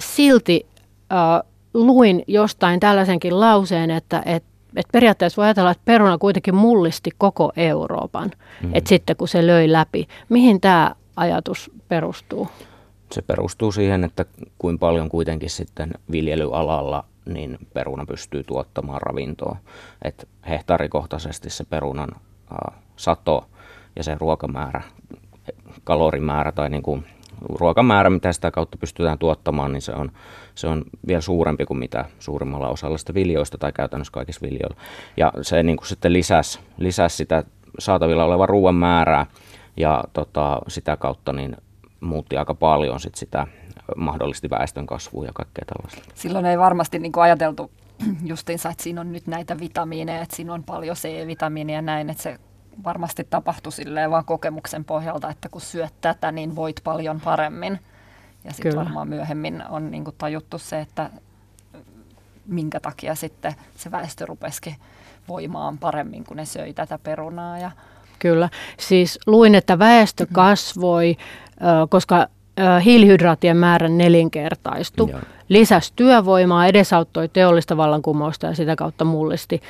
silti äh, luin jostain tällaisenkin lauseen, että et, et periaatteessa voi ajatella, että peruna kuitenkin mullisti koko Euroopan, mm-hmm. että sitten kun se löi läpi. Mihin tämä ajatus perustuu? Se perustuu siihen, että kuinka paljon kuitenkin sitten viljelyalalla niin peruna pystyy tuottamaan ravintoa. Että hehtaarikohtaisesti se perunan äh, sato ja sen ruokamäärä, kalorimäärä tai niin kuin ruokamäärä, mitä sitä kautta pystytään tuottamaan, niin se on, se on vielä suurempi kuin mitä suurimmalla osalla sitä viljoista tai käytännössä kaikissa viljoilla. Ja se niin kuin sitten lisäsi, lisäsi sitä saatavilla olevan ruoan määrää ja tota, sitä kautta niin muutti aika paljon sit sitä, mahdollisti väestön kasvua ja kaikkea tällaista. Silloin ei varmasti niin kuin ajateltu justiinsa, että siinä on nyt näitä vitamiineja, että siinä on paljon C-vitamiinia ja näin, että se varmasti tapahtui silleen vaan kokemuksen pohjalta, että kun syöt tätä, niin voit paljon paremmin. Ja sitten varmaan myöhemmin on niinku tajuttu se, että minkä takia sitten se väestö rupesikin voimaan paremmin, kun ne söi tätä perunaa. Ja kyllä. Siis luin, että väestö kasvoi, koska hiilihydraattien määrä nelinkertaistui. Joo. Lisäsi työvoimaa, edesauttoi teollista vallankumousta ja sitä kautta mullisti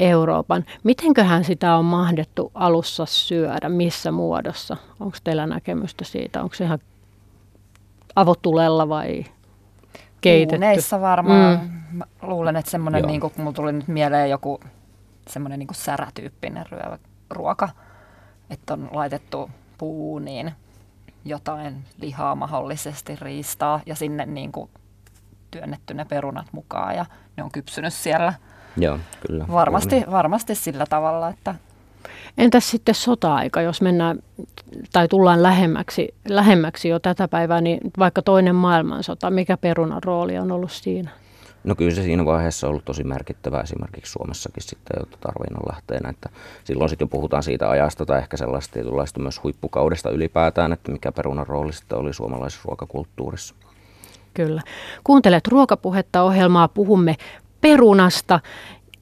Euroopan. Mitenköhän sitä on mahdettu alussa syödä? Missä muodossa? Onko teillä näkemystä siitä? Onko se ihan avotulella vai keitetty? Uuneissa varmaan. Mm. Luulen, että semmoinen, niin kun mulla tuli nyt mieleen joku semmoinen niin särätyyppinen ruoka, että on laitettu puuniin jotain lihaa, mahdollisesti riistaa, ja sinne niin kuin työnnetty ne perunat mukaan, ja ne on kypsynyt siellä. Joo, kyllä. Varmasti, varmasti sillä tavalla, että... Entäs sitten sota-aika, jos mennään tai tullaan lähemmäksi, lähemmäksi jo tätä päivää, niin vaikka toinen maailmansota, mikä perunan rooli on ollut siinä? No kyllä se siinä vaiheessa on ollut tosi merkittävää esimerkiksi Suomessakin sitten jo tarvinnon lähteenä, että silloin sitten jo puhutaan siitä ajasta tai ehkä sellaista tietynlaista myös huippukaudesta ylipäätään, että mikä perunan rooli sitten oli suomalaisessa ruokakulttuurissa. Kyllä. Kuuntelet Ruokapuhetta ohjelmaa, puhumme perunasta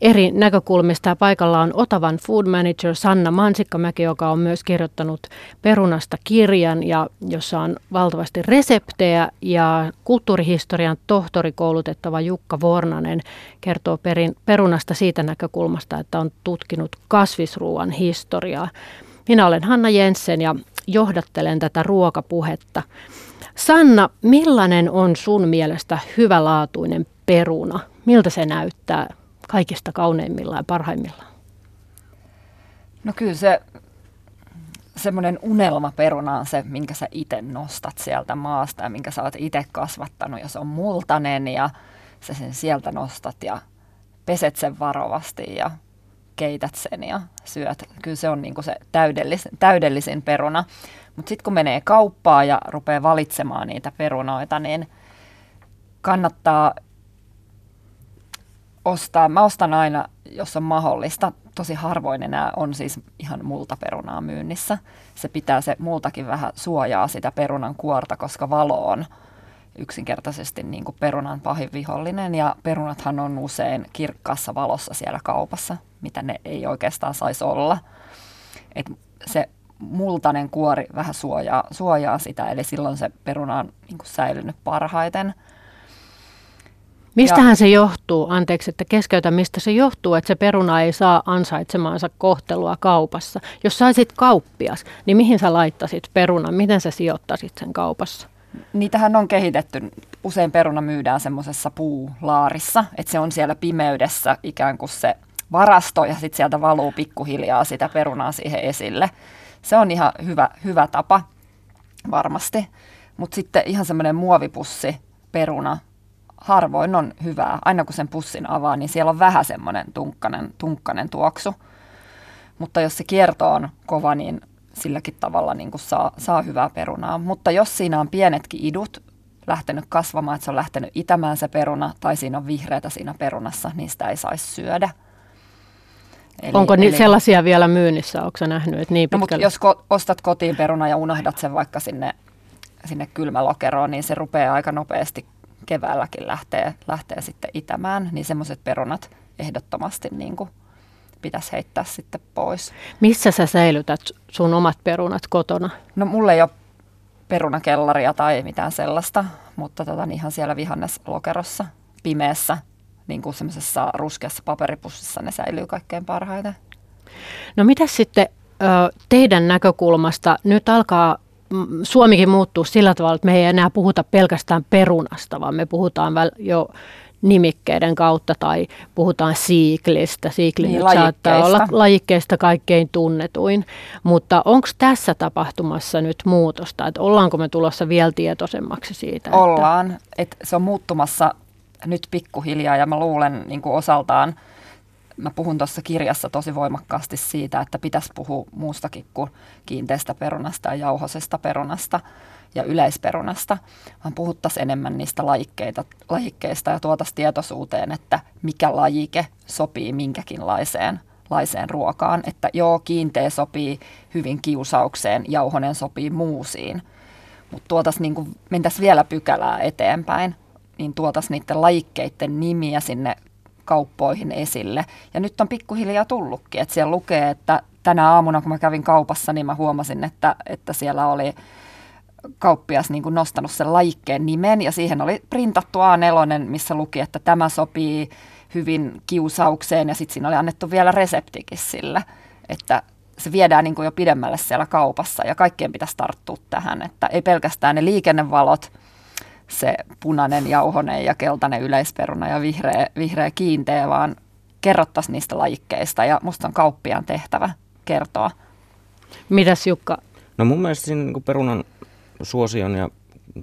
eri näkökulmista ja paikalla on Otavan food manager Sanna Mansikkamäki, joka on myös kirjoittanut perunasta kirjan, ja jossa on valtavasti reseptejä, ja kulttuurihistorian tohtorikoulutettava Jukka Vornanen kertoo perin, perunasta siitä näkökulmasta, että on tutkinut kasvisruuan historiaa. Minä olen Hanna Jensen ja johdattelen tätä Ruokapuhetta. Sanna, millainen on sun mielestä hyvälaatuinen peruna? Miltä se näyttää kaikista kauneimmillaan ja parhaimmillaan? No kyllä se semmoinen unelmaperuna on se, minkä sä itse nostat sieltä maasta ja minkä sä oot itse kasvattanut. Ja se on multainen ja sä sen sieltä nostat ja peset sen varovasti ja keität sen ja syöt. Kyllä se on niinku se täydellis, täydellisin peruna. Mutta sitten kun menee kauppaan ja rupeaa valitsemaan niitä perunoita, niin kannattaa ostaa. Mä ostan aina, jos on mahdollista. Tosi harvoin enää on siis ihan multaperunaa myynnissä. Se pitää se multakin vähän suojaa sitä perunan kuorta, koska valo on yksinkertaisesti niin kuin perunan pahin vihollinen. Ja perunathan on usein kirkkaassa valossa siellä kaupassa, mitä ne ei oikeastaan saisi olla. Et se multainen kuori vähän suojaa, suojaa sitä, eli silloin se peruna on niin kuin säilynyt parhaiten. Mistähän ja, se johtuu, anteeksi, että keskeytän, mistä se johtuu, että se peruna ei saa ansaitsemaansa kohtelua kaupassa? Jos saisit kauppias, niin mihin sä laittasit perunan? Miten sä sijoittasit sen kaupassa? Niitähän on kehitetty. Usein peruna myydään semmoisessa puulaarissa, että se on siellä pimeydessä ikään kuin se varasto, ja sitten sieltä valuu pikkuhiljaa sitä perunaa siihen esille. Se on ihan hyvä, hyvä tapa, varmasti. Mutta sitten ihan semmoinen muovipussi peruna. Harvoin on hyvää. Aina kun sen pussin avaa, niin siellä on vähän semmoinen tunkkanen, tunkkanen tuoksu. Mutta jos se kierto on kova, niin silläkin tavalla niin kuin saa, saa hyvää perunaa. Mutta jos siinä on pienetkin idut lähtenyt kasvamaan, että se on lähtenyt itämään se peruna, tai siinä on vihreätä siinä perunassa, niin sitä ei saisi syödä. Eli, onko eli, sellaisia vielä myynnissä? Oletko sä nähnyt, että niin pitkälle? No, jos ko- ostat kotiin peruna ja unohdat sen vaikka sinne, sinne kylmälokeroon, niin se rupeaa aika nopeasti keväälläkin lähtee, lähtee sitten itämään, niin semmoiset perunat ehdottomasti niin kuin pitäisi heittää sitten pois. Missä sä säilytät sun omat perunat kotona? No mulla ei ole perunakellaria tai mitään sellaista, mutta tota, ihan siellä vihanneslokerossa, pimeässä, niin kuin semmoisessa ruskeassa paperipussissa ne säilyy kaikkein parhaiten. No mitäs sitten teidän näkökulmasta nyt alkaa Suomikin muuttuu sillä tavalla, että me ei enää puhuta pelkästään perunasta, vaan me puhutaan jo nimikkeiden kautta tai puhutaan siiklistä. Siikli niin, saattaa olla lajikkeista kaikkein tunnetuin, mutta onko tässä tapahtumassa nyt muutosta? Et ollaanko me tulossa vielä tietoisemmaksi siitä? Ollaan. Että... Et se on muuttumassa nyt pikkuhiljaa ja mä luulen niin kuin osaltaan mä puhun tuossa kirjassa tosi voimakkaasti siitä, että pitäisi puhua muustakin kuin kiinteästä perunasta ja jauhosesta perunasta ja yleisperunasta, vaan puhuttaisiin enemmän niistä lajikkeista ja tuotaisiin tietoisuuteen, että mikä lajike sopii minkäkinlaiseen laiseen ruokaan. Että joo, kiinteä sopii hyvin kiusaukseen, jauhonen sopii muusiin, mutta tuotaisiin niin kuin, mentäisiin vielä pykälää eteenpäin, niin tuotaisiin niiden lajikkeiden nimiä sinne kauppoihin esille. Ja nyt on pikkuhiljaa tullutkin, että siellä lukee, että tänä aamuna kun mä kävin kaupassa, niin mä huomasin, että, että siellä oli kauppias niin kuin nostanut sen lajikkeen nimen ja siihen oli printattu A neljä, missä luki, että tämä sopii hyvin kiusaukseen ja sitten siinä oli annettu vielä reseptikin sillä, että se viedään niin kuin jo pidemmälle siellä kaupassa ja kaikkien pitäisi tarttua tähän, että ei pelkästään ne liikennevalot, se punainen, jauhonen ja keltainen yleisperuna ja vihreä, vihreä kiinteä, vaan kerrottaisiin niistä lajikkeista ja musta on kauppiaan tehtävä kertoa. Mitäs Jukka? No mun mielestä siinä niin kuin perunan suosion ja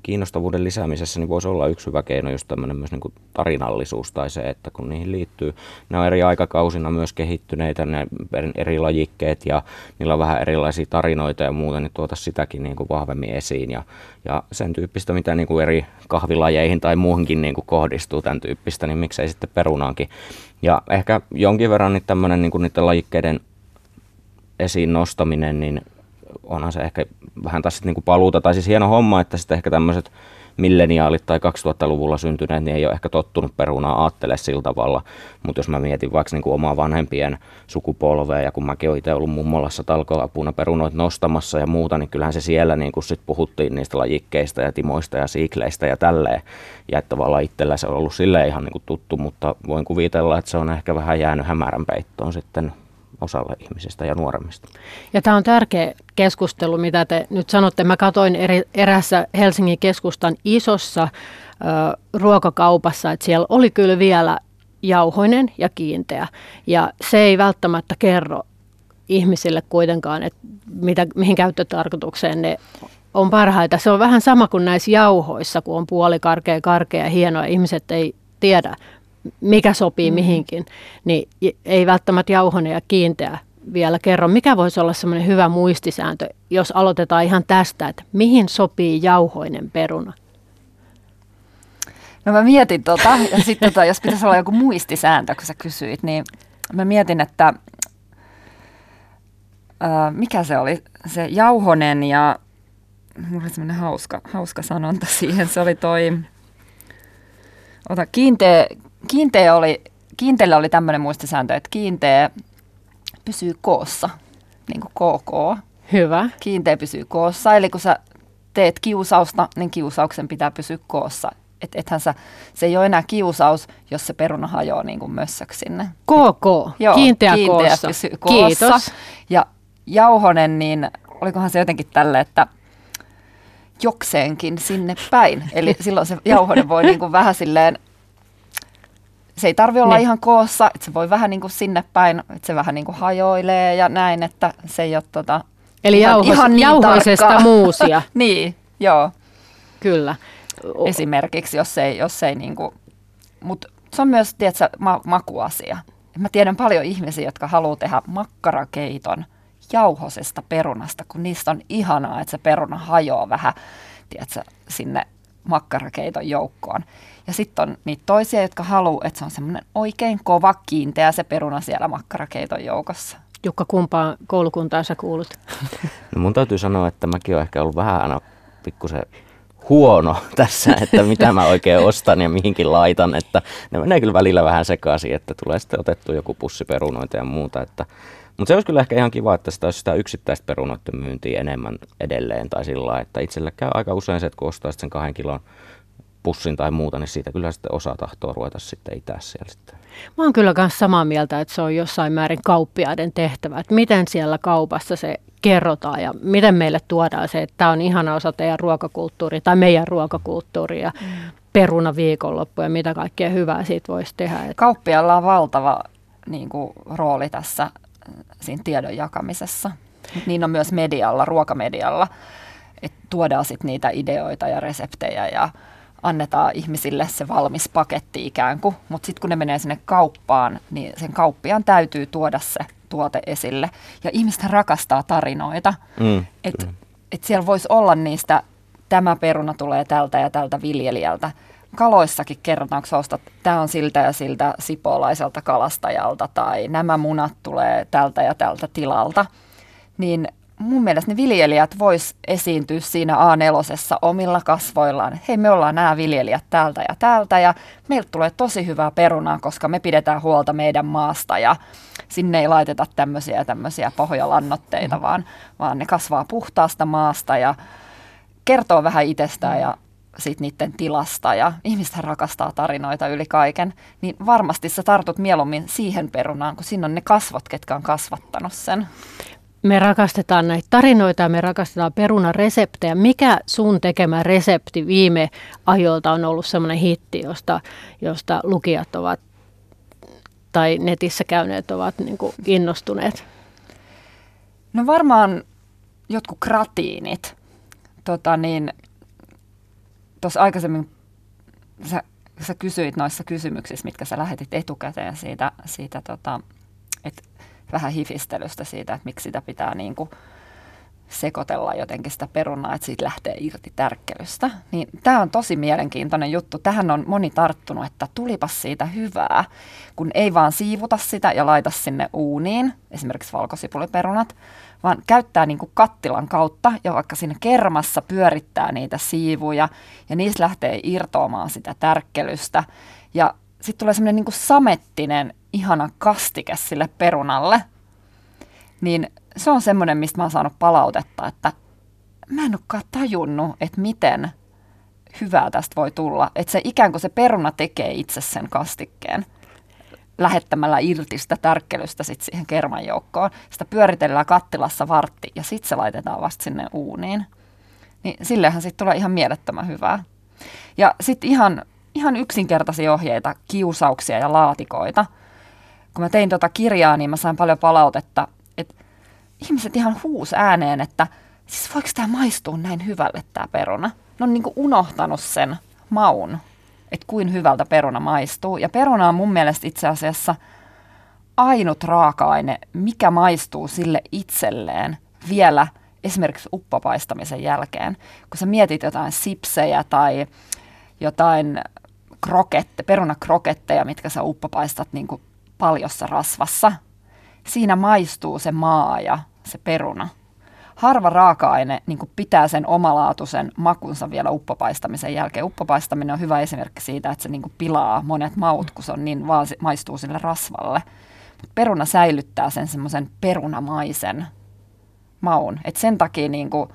kiinnostavuuden lisäämisessä niin voisi olla yksi hyvä keino just tämmöinen myös niin kuin tarinallisuus tai se, että kun niihin liittyy, ne on eri aikakausina myös kehittyneitä, ne eri lajikkeet ja niillä on vähän erilaisia tarinoita ja muuta, niin tuota sitäkin niin kuin vahvemmin esiin ja, ja sen tyyppistä, mitä niin kuin eri kahvilajeihin tai muuhunkin niin kuin kohdistuu tämän tyyppistä, niin miksei sitten perunaankin. Ja ehkä jonkin verran niin tämmöinen niin kuin niiden lajikkeiden esiin nostaminen, niin onhan se ehkä vähän taas sitten niin kuin paluuta, tai siis hieno homma, että sitten ehkä tämmöiset milleniaalit tai kaksituhattaluvulla syntyneet, niin ei ole ehkä tottunut perunaa aattele sillä tavalla, mutta jos mä mietin vaikka niin kuin omaa vanhempien sukupolvea, ja kun mäkin olen itse ollut mummolassa talkoapuna perunoita nostamassa ja muuta, niin kyllähän se siellä niin kuin sit puhuttiin niistä lajikkeista ja timoista ja siikleistä ja tälleen, ja että tavallaan itsellä se on ollut silleen ihan niin kuin tuttu, mutta voin kuvitella, että se on ehkä vähän jäänyt hämärän peittoon sitten osalla ihmisistä ja nuoremmista. Ja tämä on tärkeä keskustelu, mitä te nyt sanotte. Mä katsoin eri, erässä Helsingin keskustan isossa ö, ruokakaupassa, että siellä oli kyllä vielä jauhoinen ja kiinteä. Ja se ei välttämättä kerro ihmisille kuitenkaan, että mitä, mihin käyttötarkoitukseen ne on parhaita. Se on vähän sama kuin näissä jauhoissa, kun on puolikarkea, karkea ja hienoa. Ihmiset ei tiedä, mikä sopii mihinkin, niin ei välttämättä jauhonen ja kiinteä vielä kerro. Mikä voisi olla semmoinen hyvä muistisääntö, jos aloitetaan ihan tästä, että mihin sopii jauhoinen peruna? No mä mietin tota, ja sitten tota, jos pitäisi olla joku muistisääntö, kun sä kysyit, niin mä mietin, että ää, mikä se oli, se jauhonen ja, mulla oli semmoinen hauska, hauska sanonta siihen, se oli toi, ota kiinteä, Kiinteä oli, kiinteällä oli tämmöinen muistisääntö, että kiinteä pysyy koossa, niin kuin koo koo. Hyvä. Kiinteä pysyy koossa, eli kun sä teet kiusausta, niin kiusauksen pitää pysyä koossa. Et, ethän sä, se ei ole enää kiusaus, jos se peruna hajoaa niin kuin mössäksi sinne. koo koo, joo, kiinteä, kiinteä koossa. Pysyy koossa. Kiitos. Ja jauhonen, niin olikohan se jotenkin tälle, että jokseenkin sinne päin. Eli silloin se jauhonen voi niin kuin vähän silleen, se ei tarvitse olla ne. Ihan koossa, että se voi vähän niin kuin sinne päin, että se vähän niin kuin hajoilee ja näin, että se ei ole tota, eli ihan, jauhos, ihan niin jauhoisesta tarkkaa. Muusia. Niin, joo. Kyllä. Esimerkiksi, jos ei, jos ei niin kuin, mutta se on myös, tiedätkö, ma- makuasia. Mä tiedän paljon ihmisiä, jotka haluaa tehdä makkarakeiton jauhosesta perunasta, kun niistä on ihanaa, että se peruna hajoaa vähän, tiedätkö, sinne makkarakeiton joukkoon. Ja sitten on niitä toisia, jotka haluaa, että se on semmoinen oikein kova kiinteä se peruna siellä makkarakeiton joukossa. Jukka, kumpaan koulukuntaan sä kuulut? No mun täytyy sanoa, että mäkin oon ehkä ollut vähän aina pikkusen huono tässä, että mitä mä oikein ostan ja mihinkin laitan. Että ne menee kyllä välillä vähän sekaisin, että tulee sitten otettu joku pussi perunoita ja muuta. Että mutta se olisi kyllä ehkä ihan kiva, että sitä olisi sitä yksittäistä perunoiden myyntiä enemmän edelleen tai sillä lailla, että itsellä käy aika usein se, että kun ostaa sen kahden kilon pussin tai muuta, niin siitä kyllä sitten osa tahtoo ruveta sitten itää siellä sitten. Mä oon kyllä myös samaa mieltä, että se on jossain määrin kauppiaiden tehtävä, että miten siellä kaupassa se kerrotaan ja miten meille tuodaan se, että tämä on ihana osa teidän ruokakulttuuria tai meidän ruokakulttuuria, mm. peruna viikonloppu ja mitä kaikkea hyvää siitä voisi tehdä. Kauppialla on valtava niin kuin, rooli tässä siinä tiedon jakamisessa. Niin on myös medialla, ruokamedialla, että tuodaan sitten niitä ideoita ja reseptejä ja annetaan ihmisille se valmis paketti ikään kuin, mutta sitten kun ne menee sinne kauppaan, niin sen kauppiaan täytyy tuoda se tuote esille. Ja ihmiset rakastaa tarinoita, mm. että et siellä voisi olla niistä, tämä peruna tulee tältä ja tältä viljelijältä. Kaloissakin kerrotaan, kun ostat, tämä on siltä ja siltä sipoolaiselta kalastajalta tai nämä munat tulee tältä ja tältä tilalta, niin mun mielestä ne viljelijät vois esiintyä siinä A neljä omilla kasvoillaan. Hei, me ollaan nämä viljelijät täältä ja täältä ja meiltä tulee tosi hyvää perunaa, koska me pidetään huolta meidän maasta ja sinne ei laiteta tämmöisiä ja tämmöisiä pahoja lannoitteita, mm. vaan, vaan ne kasvaa puhtaasta maasta ja kertoo vähän itsestään ja siitä niiden tilasta ja ihmiset rakastaa tarinoita yli kaiken, niin varmasti sä tartut mieluummin siihen perunaan, kun siinä on ne kasvot, ketkä on kasvattanut sen. Me rakastetaan näitä tarinoita ja me rakastetaan perunareseptejä. Mikä sun tekemä resepti viime ajoilta on ollut semmoinen hitti, josta, josta lukijat ovat tai netissä käyneet ovat niin kuin innostuneet? No varmaan jotkut gratiinit. Tota niin, tuossa aikaisemmin sä, sä kysyit noissa kysymyksissä, mitkä sä lähetit etukäteen siitä, siitä tota, että vähän hifistelystä siitä, että miksi sitä pitää niin kuin sekoitella jotenkin sitä perunaa, että siitä lähtee irti tärkkelystä. Niin tämä on tosi mielenkiintoinen juttu. Tähän on moni tarttunut, että tulipas siitä hyvää, kun ei vaan siivuta sitä ja laita sinne uuniin, esimerkiksi valkosipuliperunat, vaan käyttää niin kuin kattilan kautta ja vaikka siinä kermassa pyörittää niitä siivuja ja niissä lähtee irtoamaan sitä tärkkelystä. Ja sitten tulee semmoinen niin kuin samettinen, ihana kastike sille perunalle, niin se on semmoinen, mistä mä oon saanut palautetta, että mä en olekaan tajunnut, että miten hyvää tästä voi tulla. Että se ikään kuin se peruna tekee itse sen kastikkeen lähettämällä irti sitä tärkkelystä sit siihen kerman joukkoon. Sitä pyöritellään kattilassa vartti ja sitten se laitetaan vasta sinne uuniin. Niin sillehän sitten tulee ihan mielettömän hyvää. Ja sitten ihan, ihan yksinkertaisia ohjeita, kiusauksia ja laatikoita. Kun mä tein tuota kirjaa, niin mä sain paljon palautetta, että ihmiset ihan huusi ääneen, että siis voiko tämä maistua näin hyvälle tämä peruna? Ne on niin kuin unohtanut sen maun, että kuin hyvältä peruna maistuu. Ja peruna on mun mielestä itse asiassa ainut raaka-aine, mikä maistuu sille itselleen vielä esimerkiksi uppopaistamisen jälkeen. Kun sä mietit jotain sipsejä tai jotain krokette, perunakroketteja, mitkä sä uppopaistat niin kuin paljossa rasvassa. Siinä maistuu se maa ja se peruna. Harva raaka-aine niin kuin pitää sen omalaatuisen makunsa vielä uppopaistamisen jälkeen. Uppopaistaminen on hyvä esimerkki siitä, että se niin kuin pilaa monet maut, kun se on niin vaan maistuu sille rasvalle. Mut peruna säilyttää sen semmoisen perunamaisen maun. Et sen takia niin kuin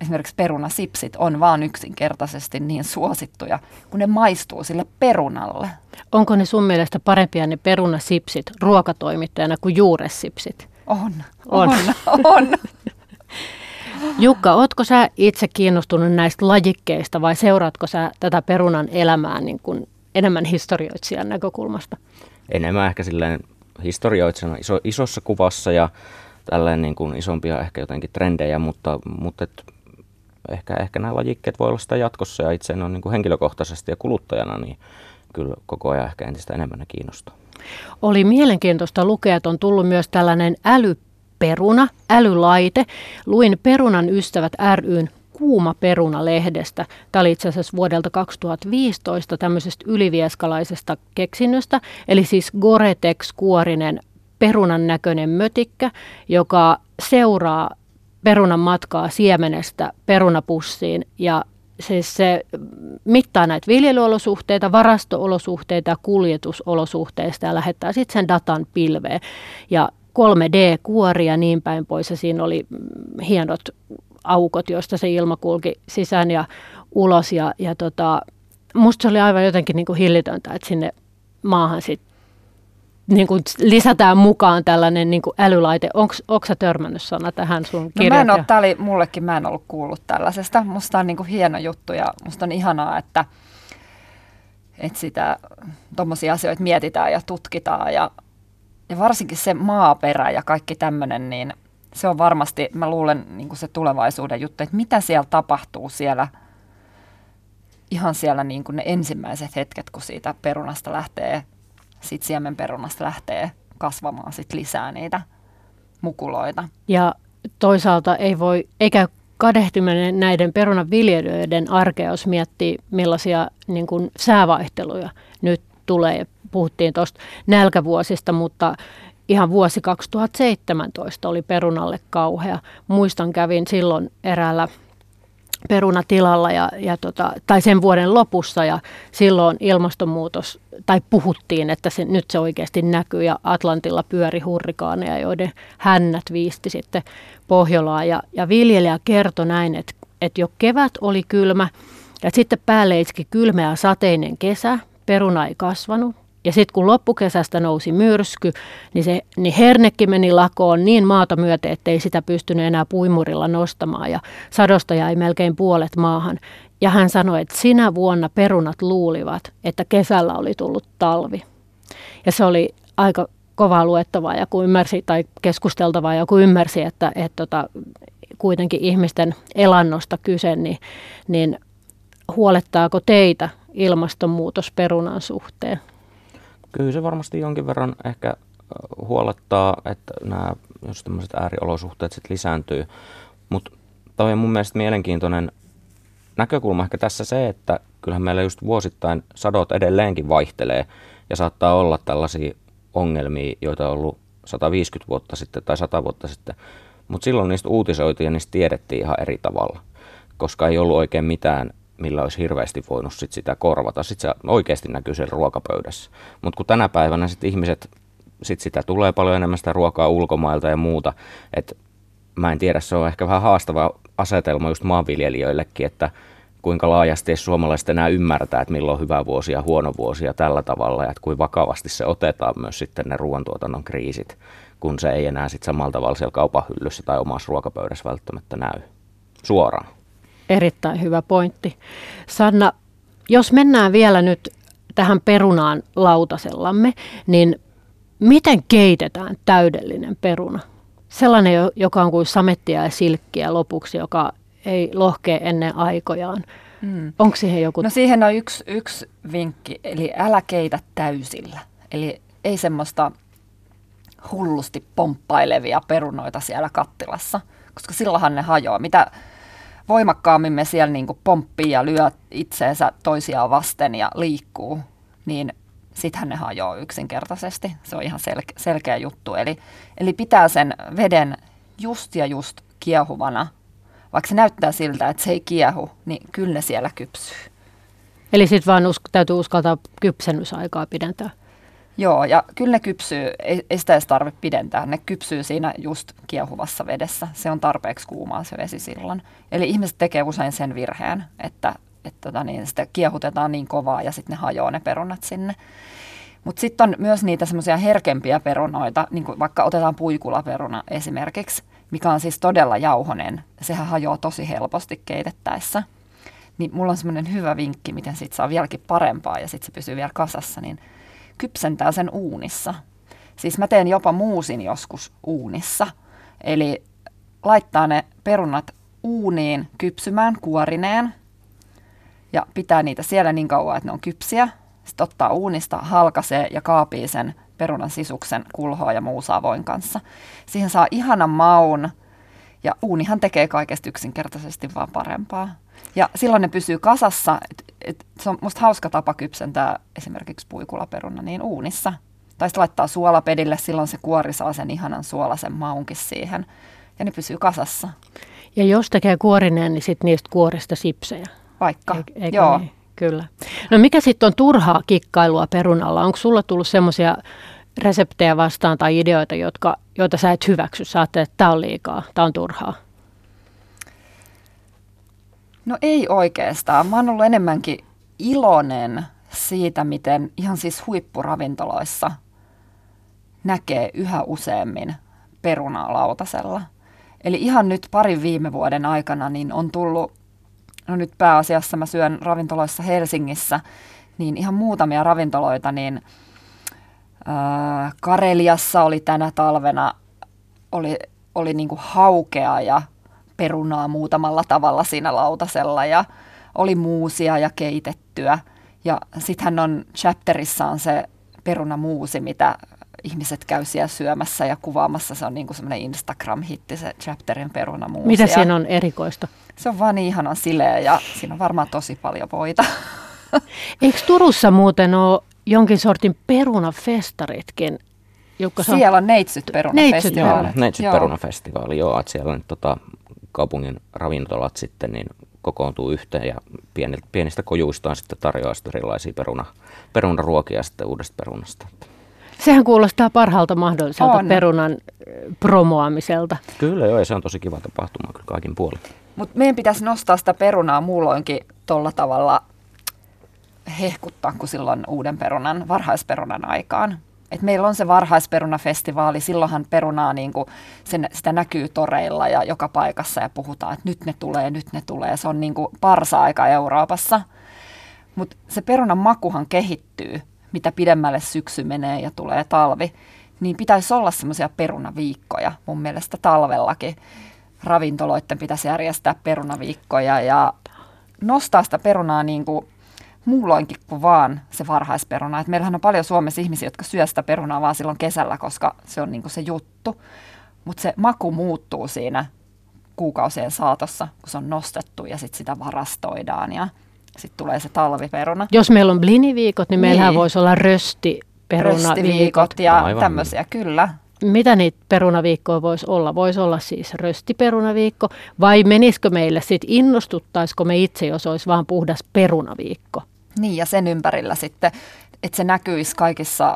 esimerkiksi perunasipsit on vaan yksinkertaisesti niin suosittuja, kun ne maistuu sille perunalle. Onko ne sun mielestä parempia ne perunasipsit ruokatoimittajana kuin juuressipsit? On, on, on. on. Jukka, ootko sä itse kiinnostunut näistä lajikkeista vai seuraatko sä tätä perunan elämää niin kuin enemmän historioitsijan näkökulmasta? Enemmän ehkä silleen historioitsijana iso, isossa kuvassa ja tällainen niin kuin isompia ehkä jotenkin trendejä, mutta, mutta et ehkä, ehkä nämä lajikkeet voi olla sitä jatkossa ja itse en ole niin kuin henkilökohtaisesti ja kuluttajana, niin kyllä koko ajan ehkä entistä enemmän ne kiinnostaa. Oli mielenkiintoista lukea, että on tullut myös tällainen älyperuna, älylaite. Luin Perunan ystävät ry:n Kuumaperuna-lehdestä. Tämä oli itse asiassa vuodelta kaksituhattaviisitoista tämmöisestä ylivieskalaisesta keksinnöstä, eli siis Gore-Tex-kuorinen perunan näköinen mötikkä, joka seuraa perunan matkaa siemenestä perunapussiin ja siis se mittaa näitä viljelyolosuhteita, varastoolosuhteita ja kuljetusolosuhteista ja lähettää sitten sen datan pilveen. Ja kolme D-kuoria ja niin päin pois. Ja siinä oli hienot aukot, joista se ilma kulki sisään ja ulos. Ja, ja tota, musta se oli aivan jotenkin niin kuin hillitöntä, että sinne maahan sitten niin kuin lisätään mukaan tällainen niin kuin älylaite. Onko sä törmännyt, Sanna, tähän sun kirjaan? No mä en ole, tää oli mullekin, mä en ollut kuullut tällaisesta. Musta on niin kuin hieno juttu ja musta on ihanaa, että, että sitä tommosia asioita mietitään ja tutkitaan. Ja, ja varsinkin se maaperä ja kaikki tämmöinen, niin se on varmasti, mä luulen, niin kuin se tulevaisuuden juttu, että mitä siellä tapahtuu siellä ihan siellä niin kuin ne ensimmäiset hetket, kun siitä perunasta lähtee, siitä siemenperunasta lähtee kasvamaan sit lisää niitä mukuloita. Ja toisaalta ei voi, eikä kadehtiminen näiden perunaviljelijöiden arkea, jos miettii millaisia niin kuin säävaihteluja nyt tulee. Puhuttiin tuosta nälkävuosista, mutta ihan vuosi kaksituhattaseitsemäntoista oli perunalle kauhea. Muistan, kävin silloin eräällä perunatilalla ja, ja tota, tai sen vuoden lopussa ja silloin ilmastonmuutos, tai puhuttiin, että se, nyt se oikeasti näkyy ja Atlantilla pyöri hurrikaaneja, joiden hännät viisti sitten Pohjolaa ja, ja viljelijä kertoi näin, että, että jo kevät oli kylmä ja sitten päälle itski kylmä ja sateinen kesä, peruna ei kasvanut. Ja sitten kun loppukesästä nousi myrsky, niin, se, niin hernekin meni lakoon niin maata myöten, ettei sitä pystynyt enää puimurilla nostamaan. Ja sadosta jäi melkein puolet maahan. Ja hän sanoi, että sinä vuonna perunat luulivat, että kesällä oli tullut talvi. Ja se oli aika kovaa luettavaa, ja kun ymmärsi, tai keskusteltavaa, ja kun ymmärsi, että et tota, kuitenkin ihmisten elannosta kyse, niin, niin huolettaako teitä ilmastonmuutos perunan suhteen? Kyllä se varmasti jonkin verran ehkä huolettaa, että nämä jos tämmöiset ääriolosuhteet sitten lisääntyy. Mutta toi on mun mielestä mielenkiintoinen näkökulma ehkä tässä se, että kyllähän meillä just vuosittain sadot edelleenkin vaihtelee ja saattaa olla tällaisia ongelmia, joita on ollut sataviisikymmentä vuotta sitten tai sata vuotta sitten. Mutta silloin niistä uutisoitiin ja niistä tiedettiin ihan eri tavalla, koska ei ollut oikein mitään, millä olisi hirveästi voinut sit sitä korvata. Sitten se oikeasti näkyy siellä ruokapöydässä. Mutta kun tänä päivänä sit ihmiset, sit sitä tulee paljon enemmän sitä ruokaa ulkomailta ja muuta, että mä en tiedä, se on ehkä vähän haastava asetelma just maanviljelijöillekin, että kuinka laajasti suomalaiset enää ymmärtää, että milloin on hyvä vuosi ja huono vuosi ja tällä tavalla, ja että kuinka vakavasti se otetaan myös sitten ne ruoantuotannon kriisit, kun se ei enää sit samalla tavalla siellä kaupan hyllyssä tai omassa ruokapöydässä välttämättä näy suoraan. Erittäin hyvä pointti. Sanna, jos mennään vielä nyt tähän perunaan lautasellamme, niin miten keitetään täydellinen peruna? Sellainen, joka on kuin samettia ja silkkiä lopuksi, joka ei lohkee ennen aikojaan. Mm. Onko siihen joku? No siihen on yksi, yksi vinkki, eli älä keitä täysillä. Eli ei semmoista hullusti pomppailevia perunoita siellä kattilassa, koska silloinhan ne hajoaa. Mitä voimakkaammin me siellä niin kuin pomppii ja lyö itseensä toisiaan vasten ja liikkuu, niin sittenhän ne hajoaa yksinkertaisesti. Se on ihan selke- selkeä juttu. Eli, eli pitää sen veden just ja just kiehuvana. Vaikka se näyttää siltä, että se ei kiehu, niin kyllä ne siellä kypsyy. Eli sitten vaan usk- täytyy uskaltaa kypsennysaikaa pidentää. Joo, ja kyllä ne kypsyy. Ei, ei sitä edes tarvitse pidentää. Ne kypsyy siinä just kiehuvassa vedessä. Se on tarpeeksi kuumaa se vesi silloin. Eli ihmiset tekee usein sen virheen, että et tota niin, sitä kiehutetaan niin kovaa ja sitten ne hajoaa ne perunat sinne. Mutta sitten on myös niitä semmoisia herkempiä perunoita, niin kuin vaikka otetaan puikulaperuna esimerkiksi, mikä on siis todella jauhonen. Sehän hajoaa tosi helposti keitettäessä. Niin mulla on semmoinen hyvä vinkki, miten siitä saa vieläkin parempaa ja sitten se pysyy vielä kasassa, niin kypsentää sen uunissa. Siis mä teen jopa muusin joskus uunissa. Eli laittaa ne perunat uuniin kypsymään kuorineen ja pitää niitä siellä niin kauan, että ne on kypsiä. Sitten ottaa uunista, halkaisee ja kaapii sen perunan sisuksen kulhoa ja muusavoin kanssa. Siihen saa ihanan maun ja uunihan tekee kaikesta yksinkertaisesti vaan parempaa. Ja silloin ne pysyy kasassa. Et, et, se on musta hauska tapa kypsentää esimerkiksi puikulaperuna niin uunissa. Tai sitten laittaa suolapedille, silloin se kuori saa sen ihanan suolaisen maunkin siihen. Ja ne pysyy kasassa. Ja jos tekee kuorineen, niin sitten niistä kuorista sipsejä. Vaikka, e- joo. Niin? Kyllä. No mikä sitten on turhaa kikkailua perunalla? Onko sulla tullut semmoisia reseptejä vastaan tai ideoita, jotka, joita sä et hyväksy? Sä ajattelet, että tämä on liikaa, tämä on turhaa. No ei oikeastaan. Mä oon ollut enemmänkin iloinen siitä, miten ihan siis huippuravintoloissa näkee yhä useammin perunaa lautasella. Eli ihan nyt parin viime vuoden aikana niin on tullut, no nyt pääasiassa mä syön ravintoloissa Helsingissä, niin ihan muutamia ravintoloita, niin äh, Kareliassa oli tänä talvena, oli, oli niin kuin haukea ja perunaa muutamalla tavalla siinä lautasella ja oli muusia ja keitettyä. Ja sittenhän on Chapterissa on se perunamuusi, mitä ihmiset käy siellä syömässä ja kuvaamassa. Se on niin kuin semmoinen Instagram-hitti, se Chapterin perunamuusi. Mitä siinä on erikoista? Se on vaan niin ihanan sileä ja siinä on varmaan tosi paljon voita. Eikö Turussa muuten ole jonkin sortin perunafestaritkin? Jukka, siellä on Neitsyt perunafestivaali. Neitsyt perunafestivaali, joo. Että siellä on tota, kaupungin ravintolat sitten niin kokoontuu yhteen ja pieni, pienistä kojuistaan sitten tarjoaa erilaisia peruna, perunaruokia sitten uudesta perunasta. Sehän kuulostaa parhaalta mahdolliselta on. Perunan promoamiselta. Kyllä joo, ja se on tosi kiva tapahtuma kyllä kaikin puolin. Mut meidän pitäisi nostaa sitä perunaa muulloinkin tolla tavalla hehkuttaa kuin silloin uuden perunan, varhaisperunan aikaan. Et meillä on se varhaisperunafestivaali, silloinhan perunaa niin kuin sen, sitä näkyy toreilla ja joka paikassa ja puhutaan, että nyt ne tulee, nyt ne tulee. Se on niin kuin parsa-aika Euroopassa, mutta se perunan makuhan kehittyy, mitä pidemmälle syksy menee ja tulee talvi, niin pitäisi olla semmoisia perunaviikkoja mun mielestä talvellakin. Ravintoloiden pitäisi järjestää perunaviikkoja ja nostaa sitä perunaa niin kuin muulloinkin kuin vaan se varhaisperuna. Et meillähän on paljon Suomessa ihmisiä, jotka syö sitä perunaa vaan silloin kesällä, koska se on niinku se juttu. Mutta se maku muuttuu siinä kuukausien saatossa, kun se on nostettu ja sitten sitä varastoidaan ja sitten tulee se talviperuna. Jos meillä on bliniviikot, niin meillähän niin. voisi olla röstiperunaviikot. Röstiviikot ja aivan tämmöisiä, kyllä. Mitä niitä perunaviikkoja voisi olla? Voisi olla siis röstiperunaviikko vai menisikö meille sitten, innostuttaisiko me itse, jos olisi vaan puhdas perunaviikko? Niin, ja sen ympärillä sitten, että se näkyisi kaikissa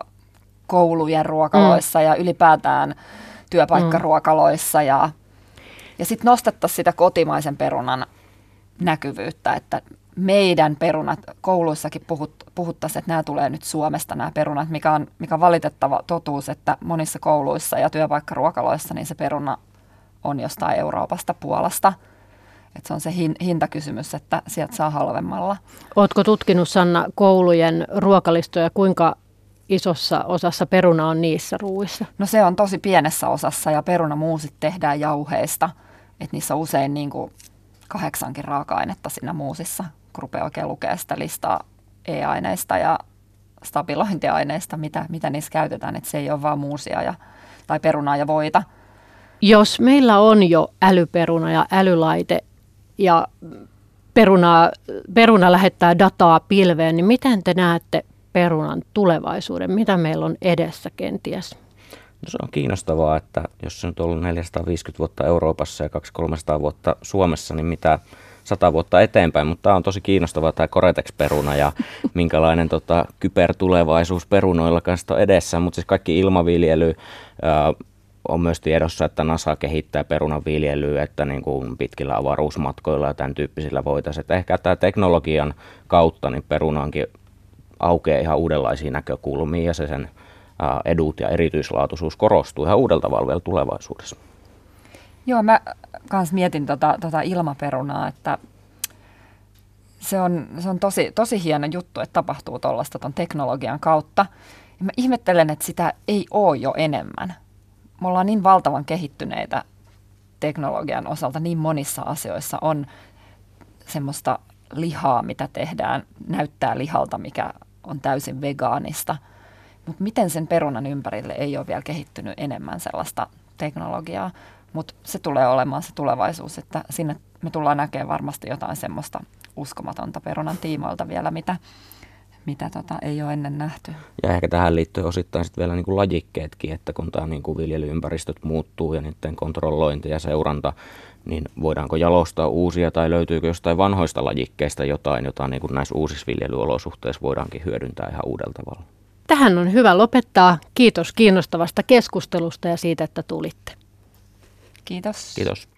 koulujen ruokaloissa mm. ja ylipäätään työpaikkaruokaloissa. Mm. Ja, ja sitten nostettaisiin sitä kotimaisen perunan näkyvyyttä, että meidän perunat, kouluissakin puhut, puhuttaisiin, että nämä tulee nyt Suomesta, nämä perunat, mikä on, mikä on valitettava totuus, että monissa kouluissa ja työpaikkaruokaloissa niin se peruna on jostain Euroopasta, Puolasta. Että se on se hin, hintakysymys, että sieltä saa halvemmalla. Ootko tutkinut, Sanna, koulujen ruokalistoja, kuinka isossa osassa peruna on niissä ruuissa? No se on tosi pienessä osassa ja perunamuusit tehdään jauheista, että niissä on usein niin kuin kahdeksankin raaka-ainetta siinä muusissa, kun rupeaa oikein lukemaan sitä listaa e-aineista ja stabilointiaineista, mitä, mitä niissä käytetään, että se ei ole vaan muusia ja, tai perunaa ja voita. Jos meillä on jo älyperuna ja älylaite ja peruna, peruna lähettää dataa pilveen, niin miten te näette perunan tulevaisuuden? Mitä meillä on edessä kenties? No se on kiinnostavaa, että jos se nyt on ollut neljäsataaviisikymmentä vuotta Euroopassa ja kaksisataa kolmesataa vuotta Suomessa, niin mitä sata vuotta eteenpäin. Mutta tämä on tosi kiinnostavaa, tämä Koretex-peruna ja minkälainen tota, kybertulevaisuus perunoilla kanssa on edessä. Mutta siis kaikki ilmaviljely ää, on myös tiedossa, että NASA kehittää perunaviljelyä, että niin kuin pitkillä avaruusmatkoilla ja tämän tyyppisillä voitaisiin. Että ehkä tämä teknologian kautta niin perunaankin aukeaa ihan uudenlaisia näkökulmia ja se sen edut ja erityislaatuisuus korostuu ihan uudelta tavalla tulevaisuudessa. Joo, mä kans mietin tota, tota ilmaperunaa, että se on, se on tosi, tosi hieno juttu, että tapahtuu tuollaista ton teknologian kautta. Ja mä ihmettelen, että sitä ei ole jo enemmän. Me ollaan niin valtavan kehittyneitä teknologian osalta, niin monissa asioissa on semmoista lihaa, mitä tehdään, näyttää lihalta, mikä on täysin vegaanista. Mutta miten sen perunan ympärille ei ole vielä kehittynyt enemmän sellaista teknologiaa, mutta se tulee olemaan se tulevaisuus, että sinne me tullaan näkemään varmasti jotain semmoista uskomatonta perunan tiimoilta vielä, mitä, mitä tota ei ole ennen nähty. Ja ehkä tähän liittyy osittain sitten vielä niinku lajikkeetkin, että kun tämä niinku viljelyympäristöt muuttuu ja niiden kontrollointi ja seuranta, niin voidaanko jalostaa uusia tai löytyykö jostain vanhoista lajikkeista jotain, jota niinku näissä uusissa viljelyolosuhteissa voidaankin hyödyntää ihan uudella tavalla. Tähän on hyvä lopettaa. Kiitos kiinnostavasta keskustelusta ja siitä, että tulitte. Kiitos. Kiitos.